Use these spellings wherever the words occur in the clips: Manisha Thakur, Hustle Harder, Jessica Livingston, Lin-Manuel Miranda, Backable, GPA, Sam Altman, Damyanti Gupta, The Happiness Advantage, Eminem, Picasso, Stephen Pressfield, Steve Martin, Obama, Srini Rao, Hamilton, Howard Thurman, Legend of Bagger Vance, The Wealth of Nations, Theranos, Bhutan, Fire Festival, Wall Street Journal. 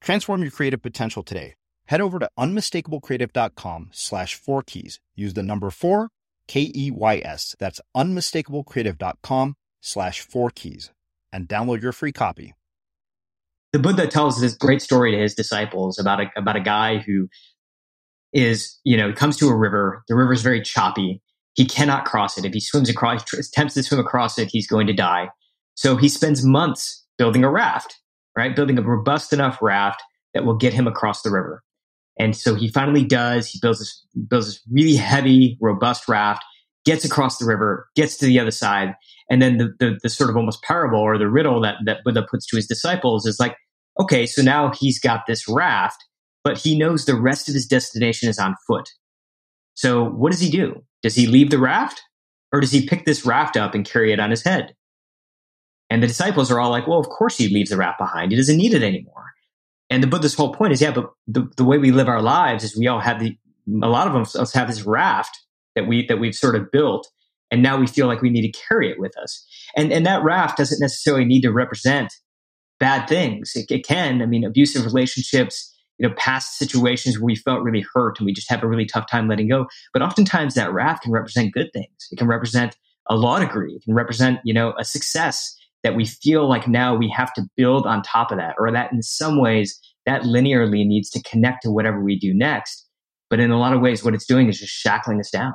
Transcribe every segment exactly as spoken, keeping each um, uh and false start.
Transform your creative potential today. Head over to unmistakable creative dot com slash four keys. Use the number four, K E Y S. That's unmistakable creative dot com slash four keys and download your free copy. The Buddha tells this great story to his disciples about a, about a guy who is, you know, comes to a river. The river is very choppy. He cannot cross it. If he swims across, attempts to swim across it, he's going to die. So he spends months building a raft. Right, building a robust enough raft that will get him across the river. And so he finally does. He builds this, builds this really heavy, robust raft, gets across the river, gets to the other side. And then the, the, the sort of almost parable or the riddle that, that Buddha puts to his disciples is like, okay, so now he's got this raft, but he knows the rest of his destination is on foot. So what does he do? Does he leave the raft, or does he pick this raft up and carry it on his head? And the disciples are all like, well, of course he leaves the raft behind. He doesn't need it anymore. And the Buddha's whole point is, yeah, but the, the way we live our lives is we all have the, a lot of us have this raft that, we, that we've sort of built, and now we feel like we need to carry it with us. And, and that raft doesn't necessarily need to represent bad things. It, it can, I mean, abusive relationships, you know, past situations where we felt really hurt and we just have a really tough time letting go. But oftentimes that raft can represent good things. It can represent a law degree. It can represent, you know, a success that we feel like now we have to build on top of that, or that in some ways that linearly needs to connect to whatever we do next. But in a lot of ways, what it's doing is just shackling us down.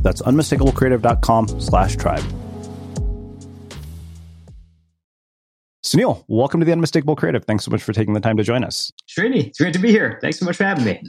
that's unmistakable creative dot com slash tribe. Suneel, welcome to the Unmistakable Creative. Thanks so much for taking the time to join us. Srini, it's great to be here. Thanks so much for having me.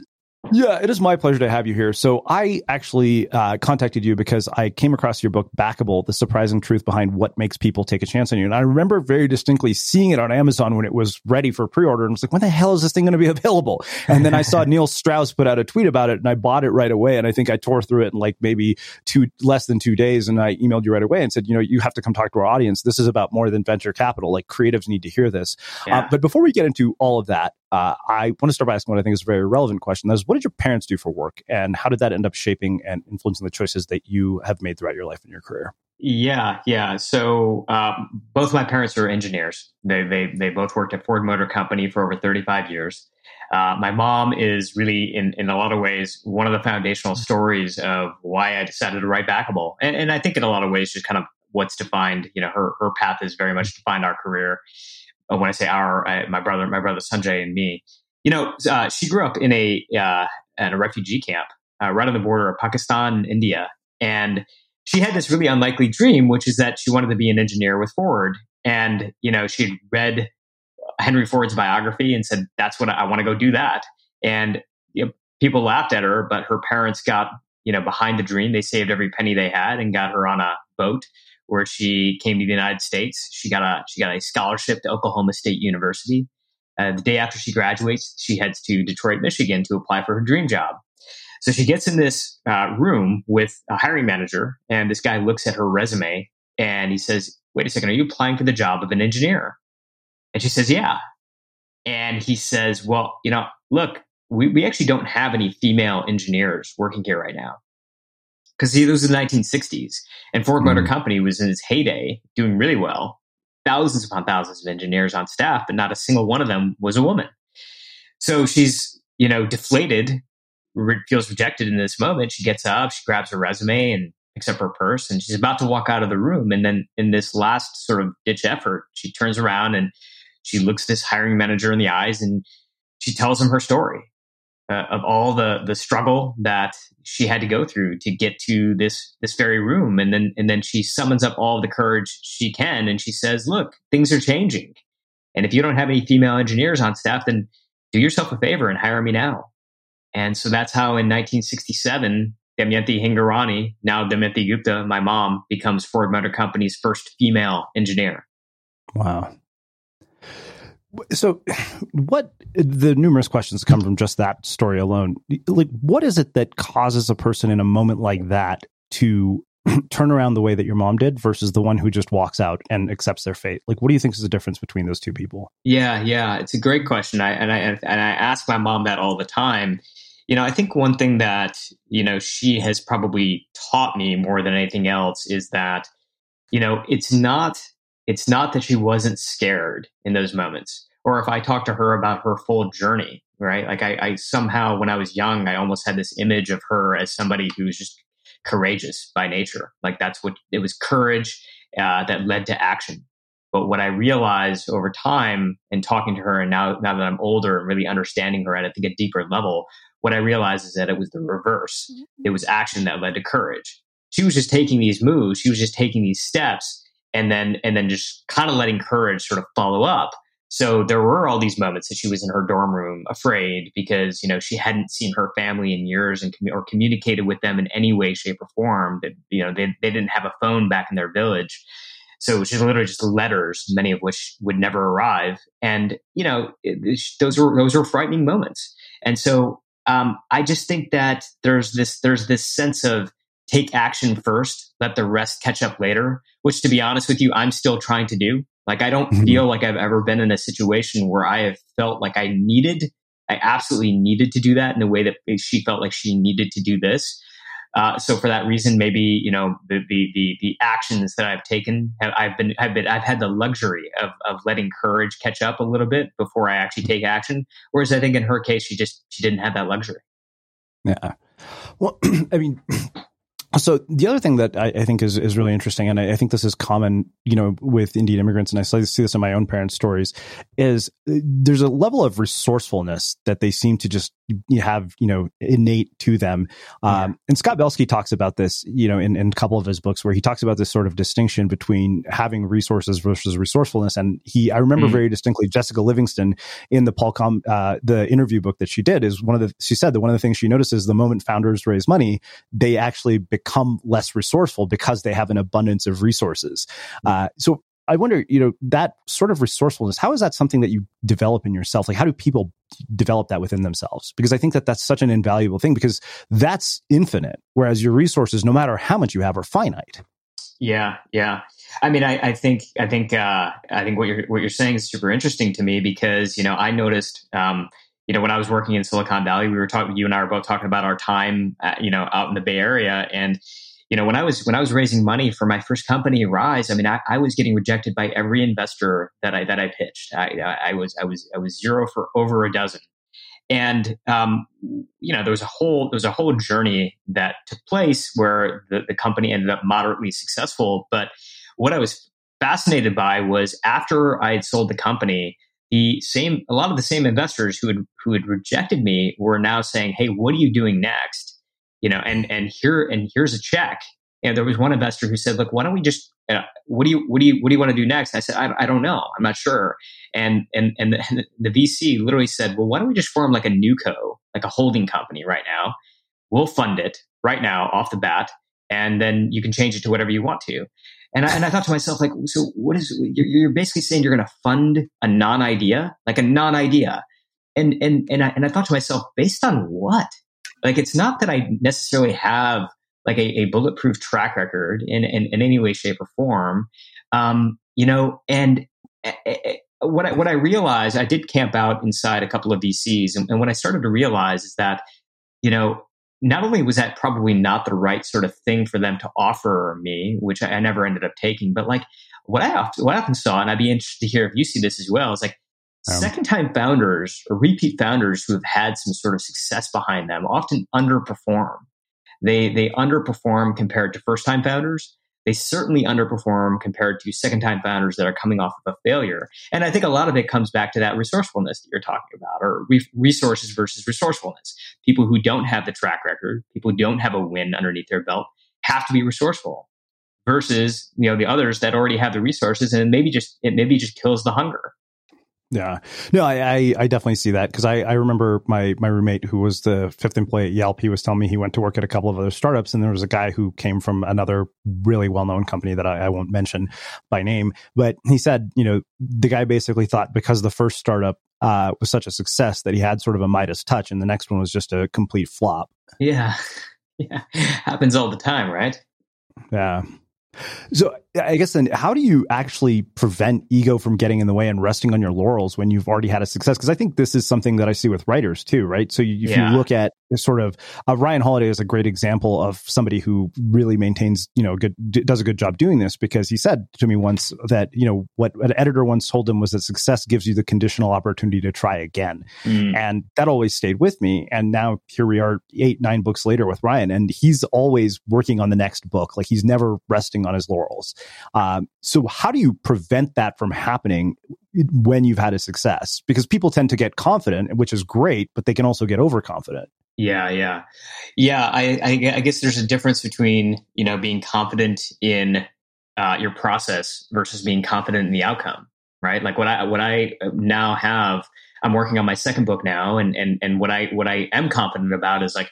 Yeah, it is my pleasure to have you here. So I actually uh, contacted you because I came across your book, Backable, The Surprising Truth Behind What Makes People Take a Chance on You. And I remember very distinctly seeing it on Amazon when it was ready for pre-order. And I was like, when the hell is this thing going to be available? And then I saw Neil Strauss put out a tweet about it, and I bought it right away. And I think I tore through it in like maybe two less than two days. And I emailed you right away and said, you know, you have to come talk to our audience. This is about more than venture capital. Like, creatives need to hear this. Yeah. Uh, but before we get into all of that, Uh, I want to start by asking what I think is a very relevant question. That is, what did your parents do for work, and how did that end up shaping and influencing the choices that you have made throughout your life and your career? Yeah, yeah. So um, both my parents are engineers. They they they both worked at Ford Motor Company for over thirty-five years. Uh, my mom is really, in, in a lot of ways, one of the foundational stories of why I decided to write Backable. And, and I think in a lot of ways, just kind of what's defined, you know, her her path is very much defined our career. When I say our, I, my brother, my brother Sanjay, and me, you know, uh, she grew up in a uh, in a refugee camp uh, right on the border of Pakistan and India, and she had this really unlikely dream, which is that she wanted to be an engineer with Ford. And you know, she had read Henry Ford's biography and said, "That's what I, I want to go do that." And you know, people laughed at her, but her parents got you know behind the dream. They saved every penny they had and got her on a boat where she came to the United States. She got a she got a scholarship to Oklahoma State University. Uh, the day after she graduates, she heads to Detroit, Michigan to apply for her dream job. So she gets in this uh, room with a hiring manager, and this guy looks at her resume and he says, "Wait a second, are you applying for the job of an engineer?" And she says, "Yeah." And he says, "Well, you know, look, we, we actually don't have any female engineers working here right now." Because see, those were the nineteen sixties, and Ford Motor mm. Company was in its heyday, doing really well. Thousands upon thousands of engineers on staff, but not a single one of them was a woman. So she's, you know, deflated, re- feels rejected in this moment. She gets up, she grabs her resume and picks up her purse, and she's about to walk out of the room. And then in this last sort of ditch effort, she turns around and she looks this hiring manager in the eyes, and she tells him her story uh, of all the the struggle that she had to go through to get to this this very room. And then and then she summons up all the courage she can, and she says, "Look, things are changing. And if you don't have any female engineers on staff, then do yourself a favor and hire me now." And so that's how in nineteen sixty-seven, Damyanti Hingorani, now Damyanti Gupta, my mom, becomes Ford Motor Company's first female engineer. Wow. So what the numerous questions come from just that story alone. Like, what is it that causes a person in a moment like that to turn around the way that your mom did versus the one who just walks out and accepts their fate? Like, what do you think is the difference between those two people? Yeah, yeah. It's a great question. I, and I, and I ask my mom that all the time. You know, I think one thing that, you know, she has probably taught me more than anything else is that, you know, it's not It's not that she wasn't scared in those moments. Or if I talk to her about her full journey, right? Like I, I somehow, when I was young, I almost had this image of her as somebody who was just courageous by nature. Like that's what, it was courage uh, that led to action. But what I realized over time and talking to her, and now, now that I'm older and really understanding her at, I think, a deeper level, what I realized is that it was the reverse. It was action that led to courage. She was just taking these moves. She was just taking these steps. And then, and then just kind of letting courage sort of follow up. So there were all these moments that she was in her dorm room, afraid because, you know, she hadn't seen her family in years and com- or communicated with them in any way, shape, or form. That, you know, they they didn't have a phone back in their village, so it was just literally just letters, many of which would never arrive. And you know, it, it, those were those were frightening moments. And so um, I just think that there's this there's this sense of take action first, let the rest catch up later, which, to be honest with you, I'm still trying to do. Like, I don't mm-hmm. feel like I've ever been in a situation where I have felt like I needed, I absolutely needed to do that in the way that she felt like she needed to do this. Uh, so for that reason, maybe, you know, the, the, the, the actions that I've taken, have, I've been, I've been, I've had the luxury of, of letting courage catch up a little bit before I actually take action. Whereas I think in her case, she just, she didn't have that luxury. Yeah. Well, I mean, so the other thing that I, I think is, is really interesting, and I, I think this is common, you know, with Indian immigrants, and I see this in my own parents' stories, is there's a level of resourcefulness that they seem to just have, you know, innate to them. Yeah. Um, and Scott Belsky talks about this, you know, in, in a couple of his books, where he talks about this sort of distinction between having resources versus resourcefulness. And he, I remember mm-hmm. very distinctly, Jessica Livingston in the Paul Com, uh, the interview book that she did, is one of the, she said that one of the things she notices, the moment founders raise money, they actually become become less resourceful because they have an abundance of resources. Uh, so I wonder, you know, that sort of resourcefulness, how is that something that you develop in yourself? Like, how do people develop that within themselves? Because I think that that's such an invaluable thing, because that's infinite, whereas your resources, no matter how much you have, are finite. Yeah, yeah. I mean, I, I think, I think, uh, I think what you're what you're saying is super interesting to me, because, you know, I noticed. Um, You know, when I was working in Silicon Valley, we were talking, you and I were both talking about our time, uh, you know, out in the Bay Area. And, you know, when I was, when I was raising money for my first company, Rise, I mean, I, I was getting rejected by every investor that I, that I pitched. I, I was, I was, I was zero for over a dozen. And, um, you know, there was a whole, there was a whole journey that took place where the, the company ended up moderately successful. But what I was fascinated by was, after I had sold the company, The same, a lot of the same investors who had who had rejected me were now saying, "Hey, what are you doing next? You know, and and here and here's a check." And there was one investor who said, "Look, why don't we just uh, what do you what do you what do you want to do next?" And I said, I, "I don't know. I'm not sure." And and and the, the V C literally said, "Well, why don't we just form like a new co, like a holding company right now? We'll fund it right now off the bat, and then you can change it to whatever you want to." And I, and I thought to myself, like, so what is, you're, you're basically saying you're going to fund a non-idea, like a non-idea. And, and, and I, and I thought to myself, based on what? Like, it's not that I necessarily have like a, a bulletproof track record in, in, in any way, shape or form. Um, you know, and uh, what I, what I realized, I did camp out inside a couple of V Cs. And, and what I started to realize is that, you know, not only was that probably not the right sort of thing for them to offer me, which I, I never ended up taking, but like what I often, what I often saw, and I'd be interested to hear if you see this as well, is like um, second-time founders or repeat founders who have had some sort of success behind them often underperform. They they underperform compared to first-time founders. They certainly underperform compared to second-time founders that are coming off of a failure. And I think a lot of it comes back to that resourcefulness that you're talking about, or re- resources versus resourcefulness. People who don't have the track record, people who don't have a win underneath their belt, have to be resourceful versus, you know, the others that already have the resources, and maybe just it maybe just kills the hunger. Yeah, no, I, I, I definitely see that, because I, I remember my my roommate who was the fifth employee at Yelp. He was telling me he went to work at a couple of other startups, and there was a guy who came from another really well known company that I, I won't mention by name. But he said, you know, the guy basically thought because the first startup uh, was such a success that he had sort of a Midas touch, and the next one was just a complete flop. Yeah, yeah, happens all the time, right? Yeah. So I guess then, how do you actually prevent ego from getting in the way and resting on your laurels when you've already had a success? Because I think this is something that I see with writers too, right? So you, if yeah. you look at sort of uh, Ryan Holiday is a great example of somebody who really maintains, you know, good d- does a good job doing this, because he said to me once that, you know, what an editor once told him was that success gives you the conditional opportunity to try again. Mm. And that always stayed with me. And now here we are eight, nine books later with Ryan, and he's always working on the next book. Like, he's never resting on his laurels. Um, so how do you prevent that from happening when you've had a success? Because people tend to get confident, which is great, but they can also get overconfident. Yeah, yeah. Yeah, I, I, I guess there's a difference between, you know, being confident in uh, your process versus being confident in the outcome, right? Like what I what I now have, I'm working on my second book now, and and and what I what I am confident about is, like,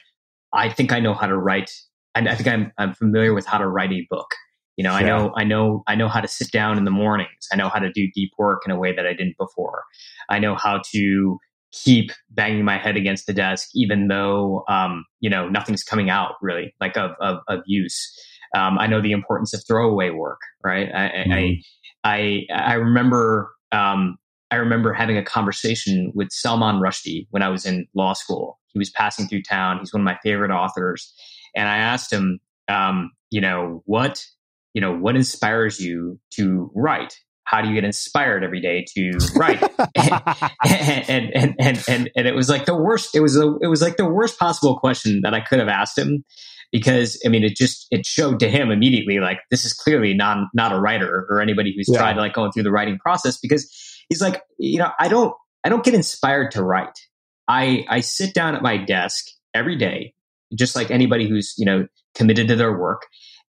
I think I know how to write, and I think I'm I'm familiar with how to write a book. You know, sure. I know, I know, I know how to sit down in the mornings. I know how to do deep work in a way that I didn't before. I know how to keep banging my head against the desk, even though, um, you know, nothing's coming out really, like, of, of, of use. Um, I know the importance of throwaway work, right? I, mm-hmm. I, I, I remember, um, I remember having a conversation with Salman Rushdie when I was in law school. He was passing through town. He's one of my favorite authors. And I asked him, um, you know, what, you know, what inspires you to write? How do you get inspired every day to write? and, and, and, and, and, and it was like the worst, it was, a, it was like the worst possible question that I could have asked him, because I mean, it just, it showed to him immediately, like, this is clearly not, not a writer or anybody who's yeah. tried like going through the writing process, because he's like, you know, I don't, I don't get inspired to write. I, I sit down at my desk every day, just like anybody who's, you know, committed to their work.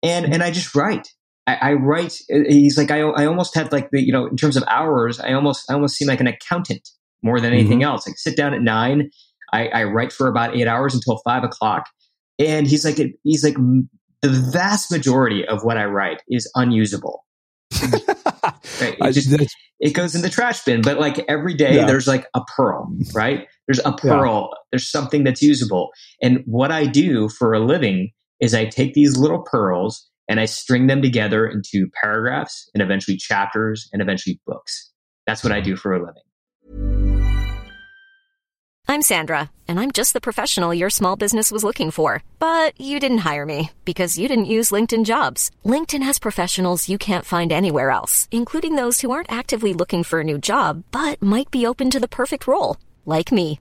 And and I just write. I, I write. He's like, I I almost had like the, you know, in terms of hours, I almost I almost seem like an accountant more than anything mm-hmm. else. Like, sit down at nine, I, I write for about eight hours until five o'clock. And he's like, it, he's like, the vast majority of what I write is unusable. Right? It, just, it goes in the trash bin. But like every day, yeah. there's like a pearl, right? There's a pearl. Yeah. There's something that's usable. And what I do for a living is I take these little pearls and I string them together into paragraphs and eventually chapters and eventually books. That's what I do for a living. I'm Sandra, and I'm just the professional your small business was looking for. But you didn't hire me because you didn't use LinkedIn Jobs. LinkedIn has professionals you can't find anywhere else, including those who aren't actively looking for a new job, but might be open to the perfect role, like me.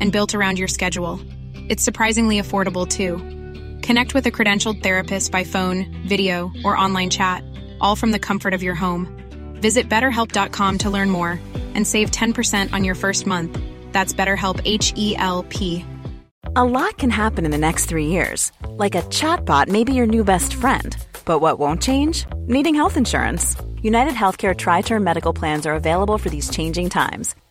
and built around your schedule. It's surprisingly affordable too. Connect with a credentialed therapist by phone, video, or online chat, all from the comfort of your home. Visit BetterHelp dot com to learn more and save ten percent on your first month. That's BetterHelp, H E L P. A lot can happen in the next three years. Like a chatbot may be your new best friend. But what won't change? Needing health insurance. United Healthcare Tri-Term Medical Plans are available for these changing times.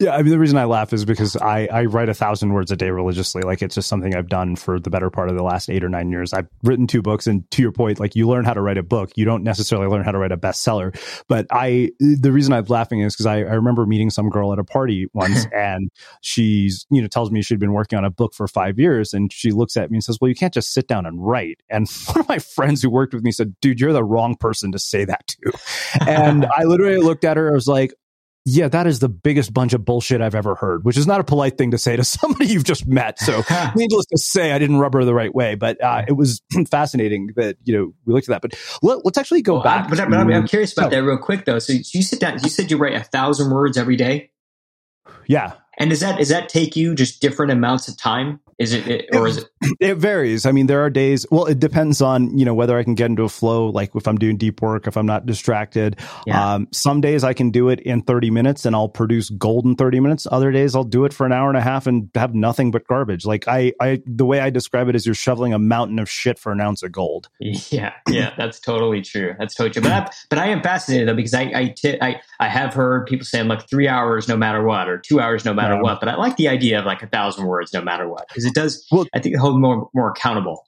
Yeah, I mean, the reason I laugh is because I, I write a thousand words a day religiously. Like, it's just something I've done for the better part of the last eight or nine years. I've written two books. And to your point, like, you learn how to write a book. You don't necessarily learn how to write a bestseller. But I, the reason I'm laughing is because I, I remember meeting some girl at a party once and she's, you know, tells me she'd been working on a book for five years. And she looks at me and says, well, you can't just sit down and write. And one of my friends who worked with me said, dude, you're the wrong person to say that to. And I literally looked at her. I was like, yeah, that is the biggest bunch of bullshit I've ever heard, which is not a polite thing to say to somebody you've just met. So needless to say, I didn't rub her the right way, but uh, it was fascinating that, you know, we looked at that. But let, let's actually go well, back. I, but, to, but I'm, I'm curious about so, that real quick, though. So you sit down, you said you write a thousand words every day. Yeah. And does that, does that take you just different amounts of time? Is it, it or is it? It varies. I mean, there are days. Well, it depends on, you know, whether I can get into a flow, like if I'm doing deep work, if I'm not distracted. Yeah. Um, some days I can do it in thirty minutes and I'll produce gold in thirty minutes. Other days I'll do it for an hour and a half and have nothing but garbage. Like I, I the way I describe it is you're shoveling a mountain of shit for an ounce of gold. Yeah. Yeah. That's totally true. That's totally true. But I, but I am fascinated, though, because I I, t- I I have heard people saying like three hours no matter what or two hours no matter yeah. what. But I like the idea of like a thousand words no matter what. It does, well, I think it holds more more accountable.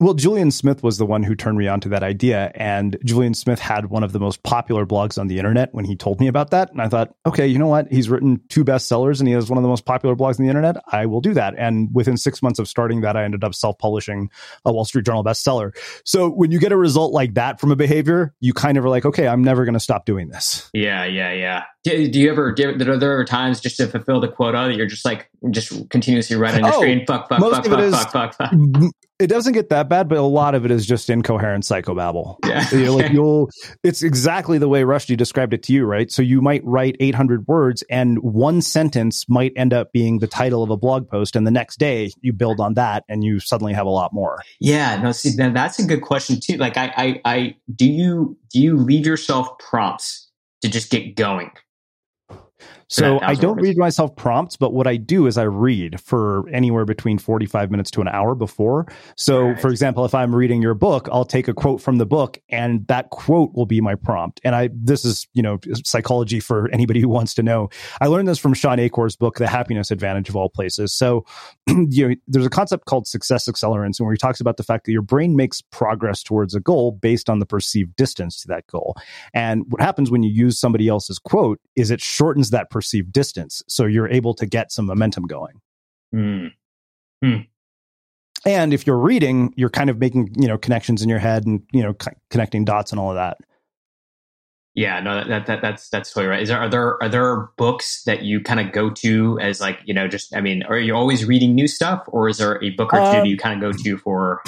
Well, Julian Smith was the one who turned me on to that idea. And Julian Smith had one of the most popular blogs on the internet when he told me about that. And I thought, okay, you know what? He's written two bestsellers and he has one of the most popular blogs on the internet. I will do that. And within six months of starting that, I ended up self-publishing a Wall Street Journal bestseller. So when you get a result like that from a behavior, you kind of are like, okay, I'm never going to stop doing this. Yeah, yeah, yeah. Do, do you ever, do, are there ever times just to fulfill the quota that you're just like, just continuously writing the oh, screen, fuck, fuck, fuck, fuck, is, fuck, fuck, fuck, fuck. It doesn't get that bad, but a lot of it is just incoherent psychobabble. Yeah. You know, like you'll, it's exactly the way Rushdie described it to you, right? So you might write eight hundred words and one sentence might end up being the title of a blog post. And the next day you build on that and you suddenly have a lot more. Yeah. No, see, now that's a good question too. Like I, I, I, do you, do you leave yourself prompts to just get going? So I don't read myself prompts, but what I do is I read for anywhere between forty-five minutes to an hour before. So right. for example, if I'm reading your book, I'll take a quote from the book and that quote will be my prompt. And I, this is, you know, psychology for anybody who wants to know. I learned this from Sean Acor's book, The Happiness Advantage, of all places. So, you know, there's a concept called success accelerants, and where he talks about the fact that your brain makes progress towards a goal based on the perceived distance to that goal. And what happens when you use somebody else's quote is it shortens that perceived distance. So you're able to get some momentum going. Mm. Mm. And if you're reading, you're kind of making, you know, connections in your head and, you know, c- connecting dots and all of that. Yeah, no, that, that, that that's, that's totally right. Is there, are there, are there books that you kind of go to as like, you know, just, I mean, are you always reading new stuff, or is there a book or um, two that you kind of go to for?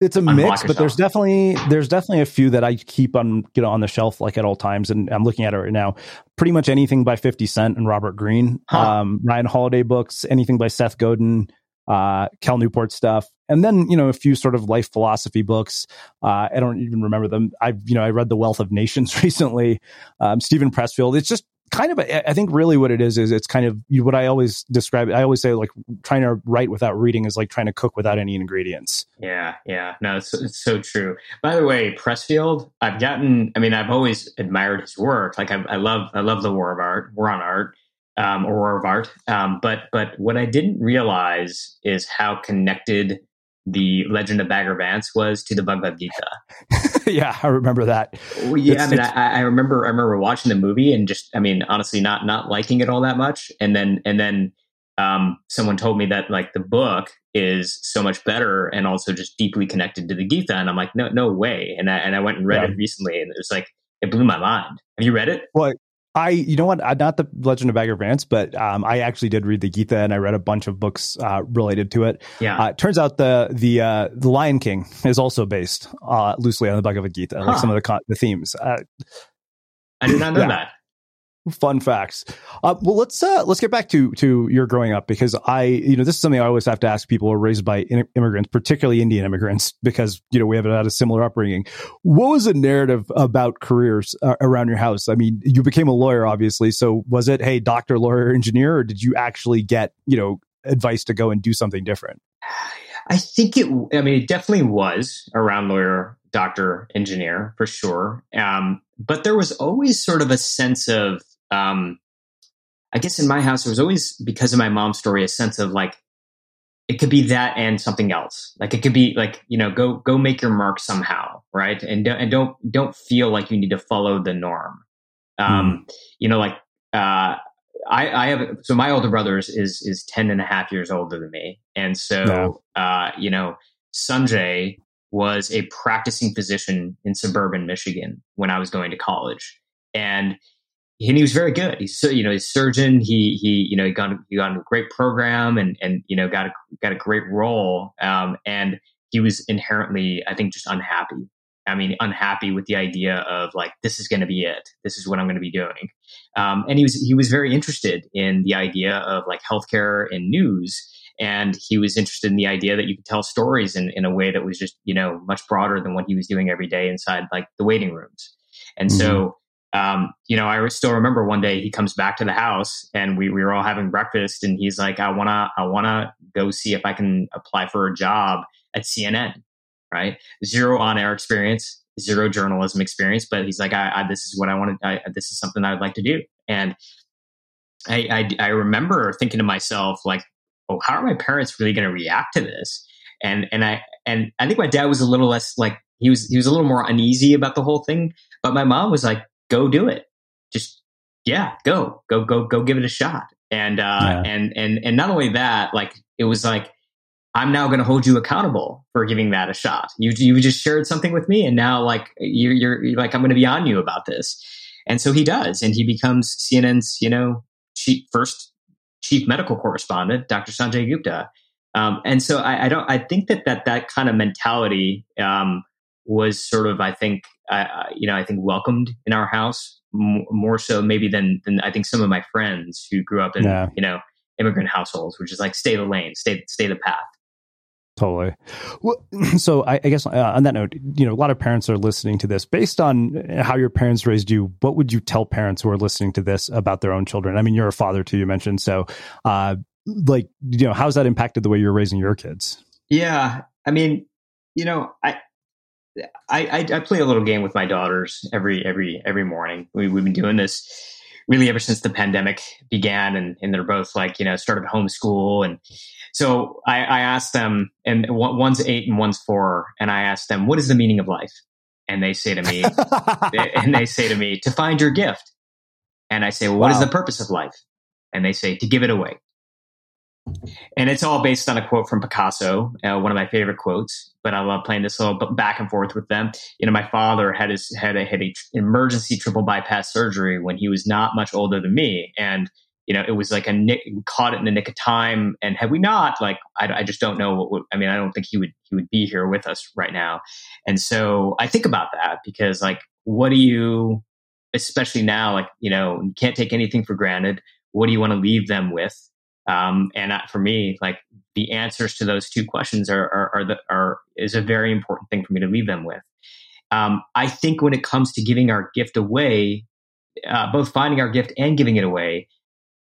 It's a mix, but there's definitely, there's definitely a few that I keep on, you know, on the shelf, like at all times. And I'm looking at it right now, pretty much anything by fifty Cent and Robert Greene, huh. um, Ryan Holiday books, anything by Seth Godin, uh, Cal Newport stuff. And then, you know, a few sort of life philosophy books. Uh, I don't even remember them. I've, you know, I read The Wealth of Nations recently. Um, Stephen Pressfield. It's just kind of, a, I think really what it is, is it's kind of what I always describe. I always say, like, trying to write without reading is like trying to cook without any ingredients. Yeah. Yeah. No, it's, it's so true. By the way, Pressfield, I've gotten, I mean, I've always admired his work. Like I, I love, I love the War of Art, War on Art. Um, or War of Art. Um, but, but what I didn't realize is how connected the Legend of Bagger Vance was to the Bhagavad Gita. Yeah, I remember that. Well, yeah, it's, I mean, I, I remember, I remember watching the movie and just, I mean, honestly, not not liking it all that much. And then, and then, um, someone told me that like the book is so much better and also just deeply connected to the Gita. And I'm like, no, no way. And I and I went and read yeah. it recently, and it was like it blew my mind. Have you read it? Well, I, you know what, I'm not the Legend of Bagger Vance, but um, I actually did read the Gita, and I read a bunch of books uh, related to it. Yeah. Uh, it turns out the the uh, the Lion King is also based uh, loosely on the Bhagavad Gita, huh. like some of the con- the themes. Uh, I did not know yeah. that. Fun facts. Uh, well, let's uh, let's get back to to your growing up, because I, you know, this is something I always have to ask people who are raised by in- immigrants, particularly Indian immigrants, because, you know, we have had a similar upbringing. What was the narrative about careers uh, around your house? I mean, you became a lawyer, obviously. So was it, hey, doctor, lawyer, engineer, or did you actually get, you know, advice to go and do something different? I think it, I mean, it definitely was around lawyer, doctor, engineer, for sure. Um, but there was always sort of a sense of, Um, I guess in my house, there was always, because of my mom's story, a sense of like, it could be that and something else. Like it could be like, you know, go, go make your mark somehow. Right. And don't, and don't, don't feel like you need to follow the norm. Um, mm. you know, like, uh, I, I have, so my older brother is, is ten and a half years older than me. And so, yeah. uh, you know, Sanjay was a practicing physician in suburban Michigan when I was going to college. And And he was very good. He's, you know, he's a surgeon. He, he, you know, he got, he got a great program and, and, you know, got a, got a great role. Um, and he was inherently, I think, just unhappy. I mean, unhappy with the idea of like, this is going to be it. This is what I'm going to be doing. Um, and he was, he was very interested in the idea of like healthcare and news. And he was interested in the idea that you could tell stories in, in a way that was just, you know, much broader than what he was doing every day inside like the waiting rooms. And mm-hmm. so, Um, you know, I still remember one day he comes back to the house and we, we were all having breakfast, and he's like, I want to, I want to go see if I can apply for a job at C N N, right? Zero on-air experience, zero journalism experience. But he's like, I, I this is what I want to, this is something I would like to do. And I, I, I remember thinking to myself, like, oh, how are my parents really going to react to this? And, and I, and I think my dad was a little less like, he was, he was a little more uneasy about the whole thing, but my mom was like, go do it. Just, yeah, go, go, go, go give it a shot. And, uh, yeah. and, and, and not only that, like, it was like, I'm now going to hold you accountable for giving that a shot. You, you just shared something with me, and now like you're, you're like, I'm going to be on you about this. And so he does. And he becomes C N N's, you know, chief, first chief medical correspondent, Doctor Sanjay Gupta. Um, and so I, I don't, I think that that, that kind of mentality, um, was sort of, I think, uh, you know, I think welcomed in our house m- more so maybe than, than I think some of my friends who grew up in, yeah. you know, immigrant households, which is like, stay the lane, stay, stay the path. Totally. Well, so I, I guess uh, on that note, you know, a lot of parents are listening to this. Based on how your parents raised you, what would you tell parents who are listening to this about their own children? I mean, you're a father too, you mentioned. So, uh, like, you know, how's that impacted the way you're raising your kids? Yeah. I mean, you know, I, I, I play a little game with my daughters every, every, every morning. We, we've been doing this really ever since the pandemic began, and, and they're both like, you know, started homeschool. And so I, I asked them, and one's eight and one's four. And I asked them, what is the meaning of life? And they say to me, and they say to me, to find your gift. And I say, well, wow. What is the purpose of life? And they say, to give it away. And it's all based on a quote from Picasso, uh, one of my favorite quotes, but I love playing this little back and forth with them. You know, my father had his, had a, had a tr- emergency triple bypass surgery when he was not much older than me. And, you know, it was like a nick, we caught it in the nick of time. And had we not, like, I, I just don't know what would, I mean, I don't think he would, he would be here with us right now. And so I think about that because, like, what do you, especially now, like, you know, you can't take anything for granted. What do you want to leave them with? Um, and for me, like, the answers to those two questions are, are, are, the, are, is a very important thing for me to leave them with. Um, I think when it comes to giving our gift away, uh, both finding our gift and giving it away,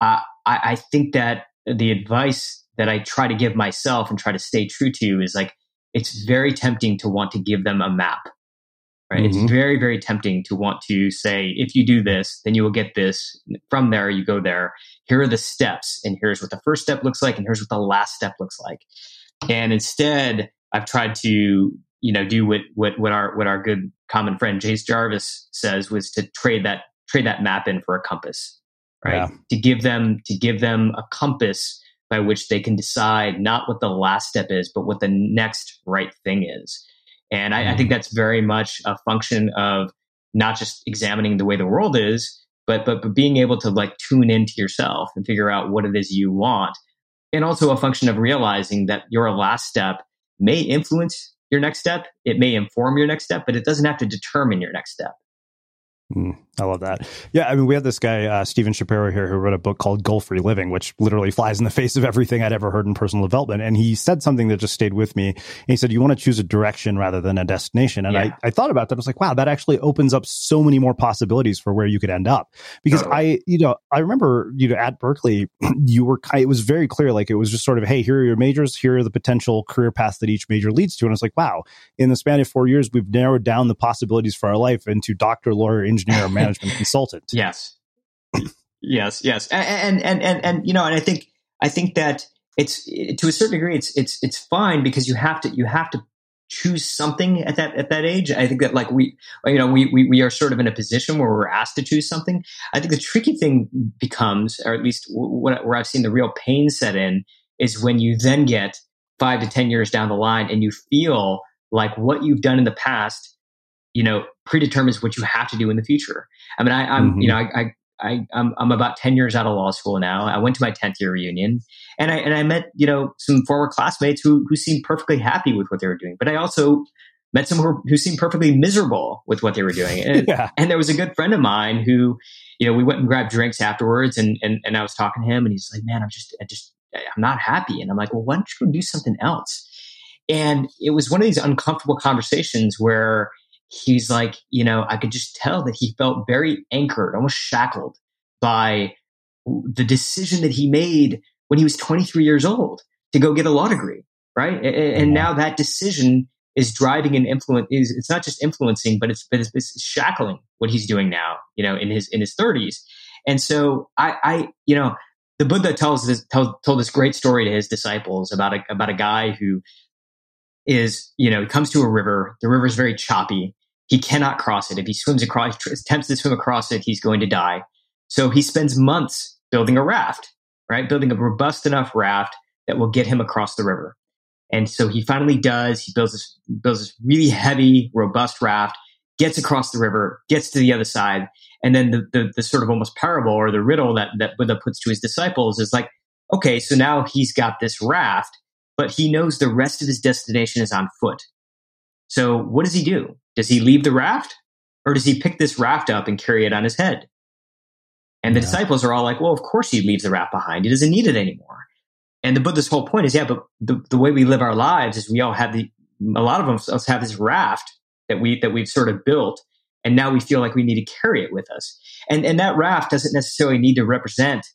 uh, I, I think that the advice that I try to give myself and try to stay true to is, like, it's very tempting to want to give them a map, right? Mm-hmm. It's very, very tempting to want to say, if you do this, then you will get this. From there, you go there. Here are the steps, and here's what the first step looks like, and here's what the last step looks like. And instead, I've tried to, you know, do what what what our what our good common friend Jace Jarvis says, was to trade that trade that map in for a compass, right? Yeah. To give them to give them a compass by which they can decide not what the last step is, but what the next right thing is. And I, I think that's very much a function of not just examining the way the world is, but, but but being able to, like, tune into yourself and figure out what it is you want. And also a function of realizing that your last step may influence your next step. It may inform your next step, but it doesn't have to determine your next step. Mm, I love that. Yeah, I mean, we have this guy, uh, Steven Shapiro here, who wrote a book called Goal-Free Living, which literally flies in the face of everything I'd ever heard in personal development. And he said something that just stayed with me. And he said, you want to choose a direction rather than a destination. And yeah. I, I thought about that. I was like, wow, that actually opens up so many more possibilities for where you could end up. Because totally. I, you know, I remember, you know, at Berkeley, you were, it was very clear, like, it was just sort of, hey, here are your majors, here are the potential career paths that each major leads to. And I was like, wow, in the span of four years, we've narrowed down the possibilities for our life into doctor, lawyer, engineer, engineer or management consultant. Yes. Yes, yes. And, and, and, and, you know, and I think, I think that it's, to a certain degree, it's, it's, it's fine, because you have to, you have to choose something at that, at that age. I think that, like, we, you know, we, we, we are sort of in a position where we're asked to choose something. I think the tricky thing becomes, or at least what, where I've seen the real pain set in, is when you then get five to ten years down the line and you feel like what you've done in the past, you know, predetermines what you have to do in the future. I mean, I, I'm, mm-hmm. you know, I, I, I, I'm, I'm about ten years out of law school now. I went to my tenth year reunion, and I, and I met, you know, some former classmates who, who seemed perfectly happy with what they were doing. But I also met some who, who seemed perfectly miserable with what they were doing. And, yeah. and there was a good friend of mine who, you know, we went and grabbed drinks afterwards, and, and, and I was talking to him, and he's like, man, I'm just, I just, I'm not happy. And I'm like, well, why don't you go do something else? And it was one of these uncomfortable conversations where he's like, you know, I could just tell that he felt very anchored, almost shackled by the decision that he made when he was twenty-three years old to go get a law degree, right? And, and now that decision is driving and influence. It's not just influencing, but it's, but it's, it's shackling what he's doing now, you know, in his in his thirties. And so I, I, you know, the Buddha tells this tells, told this great story to his disciples about a, about a guy who is, you know, he comes to a river. The river is very choppy. He cannot cross it. If he swims across, attempts to swim across it, he's going to die. So he spends months building a raft, right? Building a robust enough raft that will get him across the river. And so he finally does. He builds this, builds this really heavy, robust raft, gets across the river, gets to the other side. And then the, the, the sort of almost parable or the riddle that, that Buddha puts to his disciples is like, okay, so now he's got this raft, but he knows the rest of his destination is on foot. So what does he do? Does he leave the raft, or does he pick this raft up and carry it on his head? And the yeah. disciples are all like, well, of course he leaves the raft behind. He doesn't need it anymore. And the Buddha's whole point is, yeah, but the, the way we live our lives is we all have the, a lot of us have this raft that we, that we've sort of built. And now we feel like we need to carry it with us. And, and that raft doesn't necessarily need to represent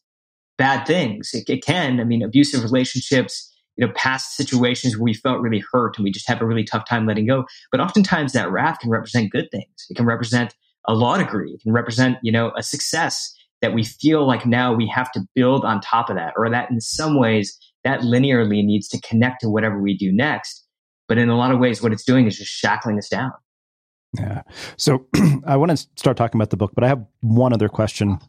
bad things. It, it can, I mean, abusive relationships, you know, past situations where we felt really hurt and we just have a really tough time letting go. But oftentimes that raft can represent good things. It can represent a law degree. It can represent, you know, a success that we feel like now we have to build on top of that, or that in some ways that linearly needs to connect to whatever we do next. But in a lot of ways, what it's doing is just shackling us down. Yeah. So I want to start talking about the book, but I have one other question.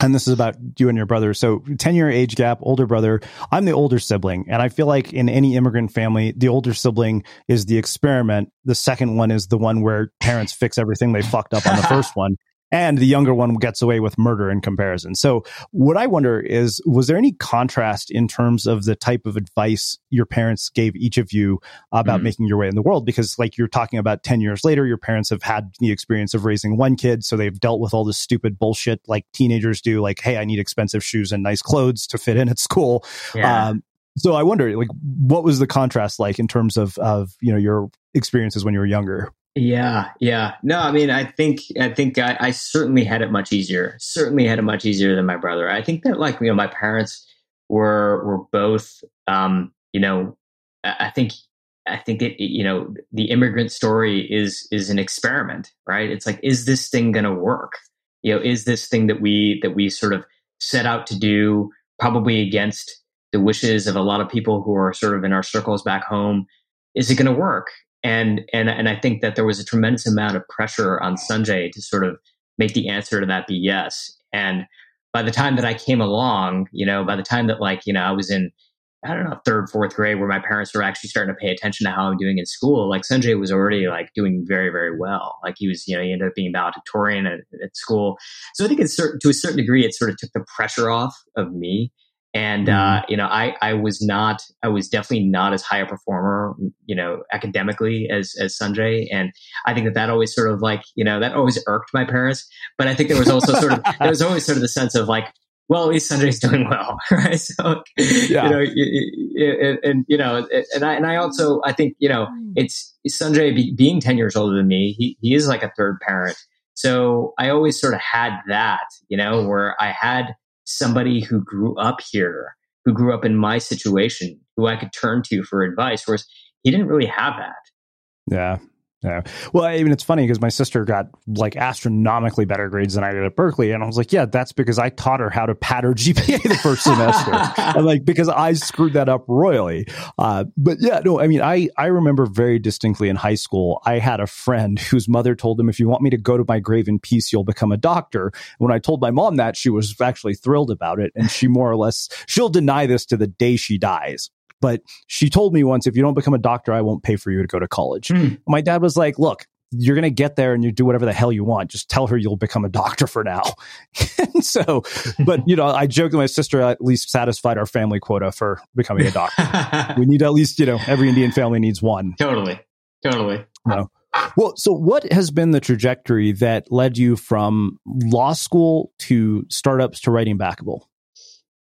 And this is about you and your brother. So ten-year age gap, older brother. I'm the older sibling. And I feel like in any immigrant family, the older sibling is the experiment. The second one is the one where parents fix everything they fucked up on the first one. And the younger one gets away with murder in comparison. So what I wonder is, was there any contrast in terms of the type of advice your parents gave each of you about mm-hmm. making your way in the world? Because like you're talking about ten years later, your parents have had the experience of raising one kid. So they've dealt with all this stupid bullshit like teenagers do, like, hey, I need expensive shoes and nice clothes to fit in at school. Yeah. Um, so I wonder, like, what was the contrast like in terms of, of, you know, your experiences when you were younger? Yeah. Yeah. No, I mean, I think, I think I, I certainly had it much easier, certainly had it much easier than my brother. I think that, like, you know, my parents were, were both, um, you know, I think, I think it, it you know, the immigrant story is, is an experiment, right? It's like, is this thing going to work? You know, is this thing that we, that we sort of set out to do, probably against the wishes of a lot of people who are sort of in our circles back home, is it going to work? And, and, and I think that there was a tremendous amount of pressure on Sanjay to sort of make the answer to that be yes. And by the time that I came along, you know, by the time that, like, you know, I was in, I don't know, third, fourth grade, where my parents were actually starting to pay attention to how I'm doing in school, like Sanjay was already like doing very, very well. Like he was, you know, he ended up being valedictorian at, at school. So I think it's certain, to a certain degree, it sort of took the pressure off of me. And, uh, you know, I, I was not, I was definitely not as high a performer, you know, academically as, as Sanjay. And I think that that always sort of like, you know, that always irked my parents. But I think there was also sort of, there was always sort of the sense of like, well, at least Sanjay's doing well. Right. So, yeah. you know, it, it, it, and, you know, it, and I, and I also, I think, you know, it's Sanjay be, being ten years older than me, he, he is like a third parent. So I always sort of had that, you know, where I had somebody who grew up here, who grew up in my situation, who I could turn to for advice, whereas he didn't really have that. Yeah. Yeah. Well, I mean, it's funny because my sister got like astronomically better grades than I did at Berkeley. And I was like, yeah, that's because I taught her how to pad her G P A the first semester. And like, because I screwed that up royally. Uh, but yeah, no, I mean, I, I remember very distinctly in high school, I had a friend whose mother told him, if you want me to go to my grave in peace, you'll become a doctor. And when I told my mom that, she was actually thrilled about it. And she more or less, she'll deny this to the day she dies. But she told me once, if you don't become a doctor, I won't pay for you to go to college. Mm. My dad was like, look, you're going to get there and you do whatever the hell you want. Just tell her you'll become a doctor for now. And so, but, you know, I joked that my sister at least satisfied our family quota for becoming a doctor. We need at least, you know, every Indian family needs one. Totally. Totally. No. Well, so what has been the trajectory that led you from law school to startups to writing Backable?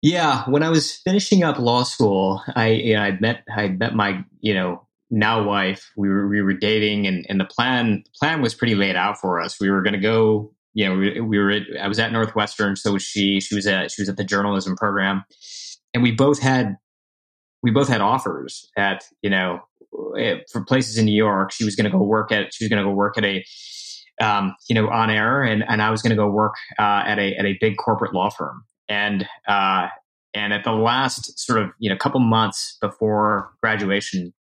Yeah, when I was finishing up law school, I you know, I met I met my you know now wife. We were we were dating, and, and the plan the plan was pretty laid out for us. We were going to go, you know, we, we were at, I was at Northwestern, so she she was at she was at the journalism program, and we both had we both had offers at you know for places in New York. She was going to go work at she was going to go work at a um, you know on air, and, and I was going to go work uh, at a at a big corporate law firm. And, uh, and at the last sort of, you know, couple months before graduation,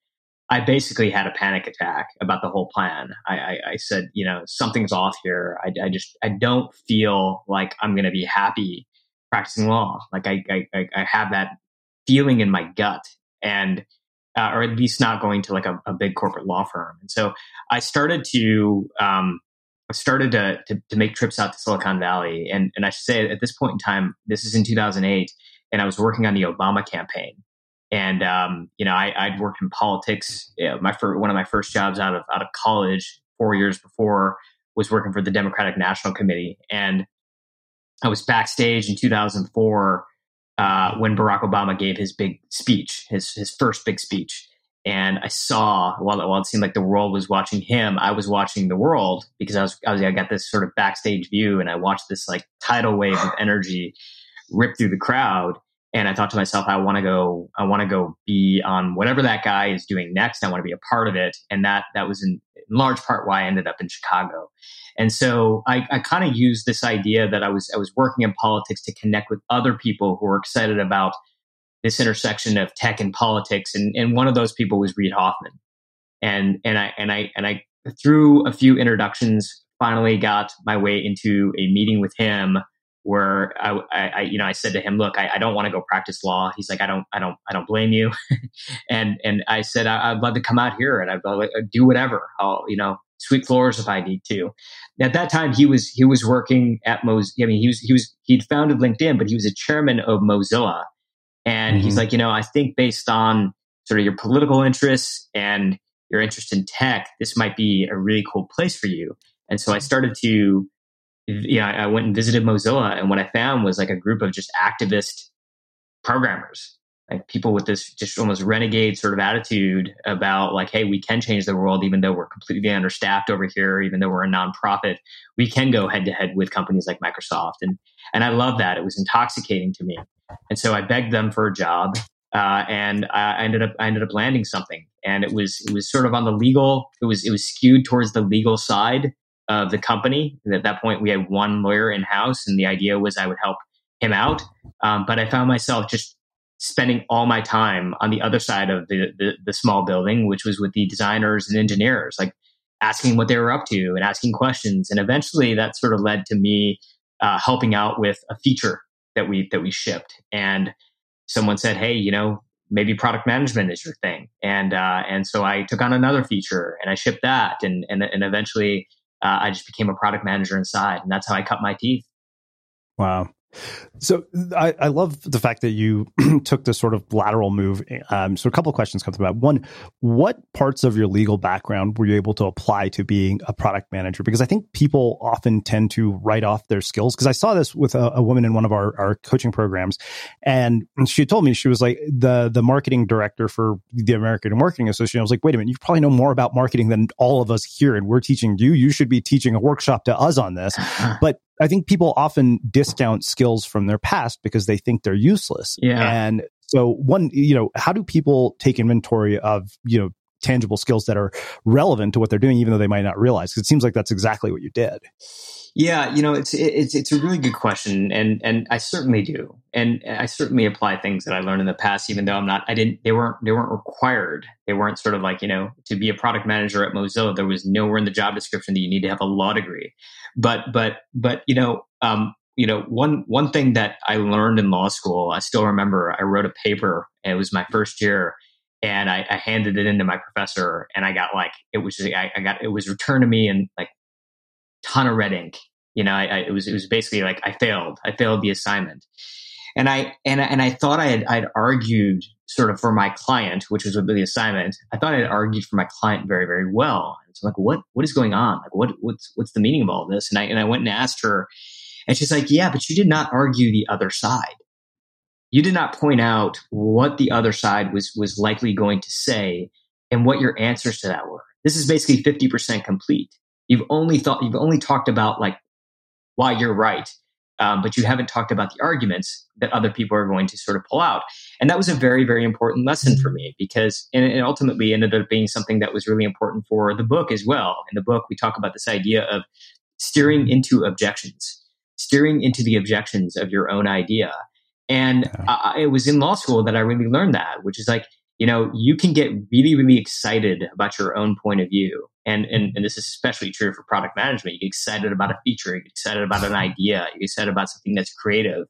I basically had a panic attack about the whole plan. I, I, I said, you know, something's off here. I, I just, I don't feel like I'm going to be happy practicing law. Like I, I, I have that feeling in my gut and, uh, or at least not going to like a, a big corporate law firm. And so I started to, um, I started to, to to make trips out to Silicon Valley, and and I should say at this point in time, this is in two thousand eight, and I was working on the Obama campaign, and um, you know I, I'd worked in politics. You know, my first, one of my first jobs out of out of college, four years before, was working for the Democratic National Committee, and I was backstage in two thousand four uh, when Barack Obama gave his big speech, his his first big speech. And I saw, while it, while it seemed like the world was watching him, I was watching the world, because I was, I was I got this sort of backstage view, and I watched this like tidal wave of energy rip through the crowd. And I thought to myself, I want to go, I want to go be on whatever that guy is doing next. I want to be a part of it. And that, that was in large part why I ended up in Chicago. And so I, I kind of used this idea that I was, I was working in politics to connect with other people who were excited about this intersection of tech and politics. And, and one of those people was Reid Hoffman. And, and I, and I, and I, through a few introductions, finally got my way into a meeting with him, where I, I, you know, I said to him, "Look, I, I don't want to go practice law." He's like, "I don't, I don't, I don't blame you." and and I said, I, "I'd love to come out here and I'd like, do whatever. I'll, you know, sweep floors if I need to." At that time, he was he was working at Moz. I mean, he was he was he'd founded LinkedIn, but he was a chairman of Mozilla. And mm-hmm. he's like, you know, I think based on sort of your political interests and your interest in tech, this might be a really cool place for you. And so I started to. Yeah, I went and visited Mozilla, and what I found was like a group of just activist programmers, like people with this just almost renegade sort of attitude about like, hey, we can change the world, even though we're completely understaffed over here, even though we're a nonprofit, we can go head to head with companies like Microsoft. And and I love that. It was intoxicating to me. And so I begged them for a job, uh, and I ended up I ended up landing something. And it was it was sort of on the legal. It was it was skewed towards the legal side of the company. At that point, we had one lawyer in house, and the idea was I would help him out. Um, but I found myself just spending all my time on the other side of the, the the small building, which was with the designers and engineers, like asking what they were up to and asking questions. And eventually, that sort of led to me uh, helping out with a feature that we that we shipped. And someone said, "Hey, you know, maybe product management is your thing." And uh, and so I took on another feature and I shipped that, and and and eventually. Uh, I just became a product manager inside, and that's how I cut my teeth. Wow. So I, I love the fact that you took this sort of lateral move. Um, so a couple of questions come to mind. One, what parts of your legal background were you able to apply to being a product manager? Because I think people often tend to write off their skills. Because I saw this with a, a woman in one of our, our coaching programs, and she told me, she was like the, the marketing director for the American Marketing Association. I was like, wait a minute, you probably know more about marketing than all of us here, and we're teaching you. You should be teaching a workshop to us on this. But I think people often discount skills from their past because they think they're useless. Yeah. And so one, you know, how do people take inventory of, you know, tangible skills that are relevant to what they're doing, even though they might not realize? Because it seems like that's exactly what you did. Yeah. You know, it's, it's, it's a really good question. And, and I certainly do. And I certainly apply things that I learned in the past, even though I'm not, I didn't, they weren't, they weren't required. They weren't sort of like, you know, to be a product manager at Mozilla, there was nowhere in the job description that you need to have a law degree. But, but, but, you know, um, you know, one, one thing that I learned in law school, I still remember I wrote a paper, it was my first year. And I, I handed it in to my professor, and I got like, it was, just, I, I got, it was returned to me in like a ton of red ink. You know, I, I, it was, it was basically like I failed, I failed the assignment. And I, and I, and I thought I had, I'd argued sort of for my client, which was the assignment. I thought I'd argued for my client very, very well. And so I'm like, what, what is going on? Like, what, what's, what's the meaning of all this? And I, and I went and asked her, and she's like, yeah, but you did not argue the other side. You did not point out what the other side was was likely going to say and what your answers to that were. This is basically fifty percent complete. You've only thought, you've only talked about like why you're right, um, but you haven't talked about the arguments that other people are going to sort of pull out. And that was a very, very important lesson for me, because and it ultimately ended up being something that was really important for the book as well. In the book, we talk about this idea of steering into objections, steering into the objections of your own idea. And I, it was in law school that I really learned that, which is like, you know, you can get really, really excited about your own point of view. And, and, and this is especially true for product management. You get excited about a feature, you get excited about an idea, you get excited about something that's creative.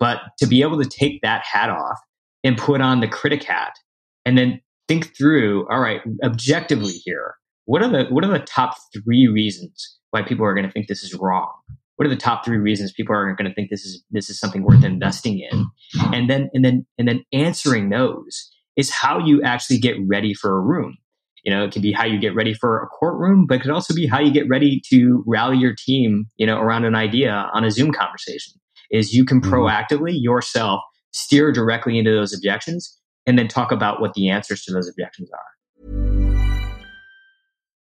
But to be able to take that hat off and put on the critic hat and then think through, all right, objectively here, what are the, what are the top three reasons why people are going to think this is wrong? What are the top three reasons people are going to think this is this is something worth investing in? And then and then and then answering those is how you actually get ready for a room. You know, it can be how you get ready for a courtroom, but it could also be how you get ready to rally your team, you know, around an idea on a Zoom conversation. Is you can proactively yourself steer directly into those objections, and then talk about what the answers to those objections are.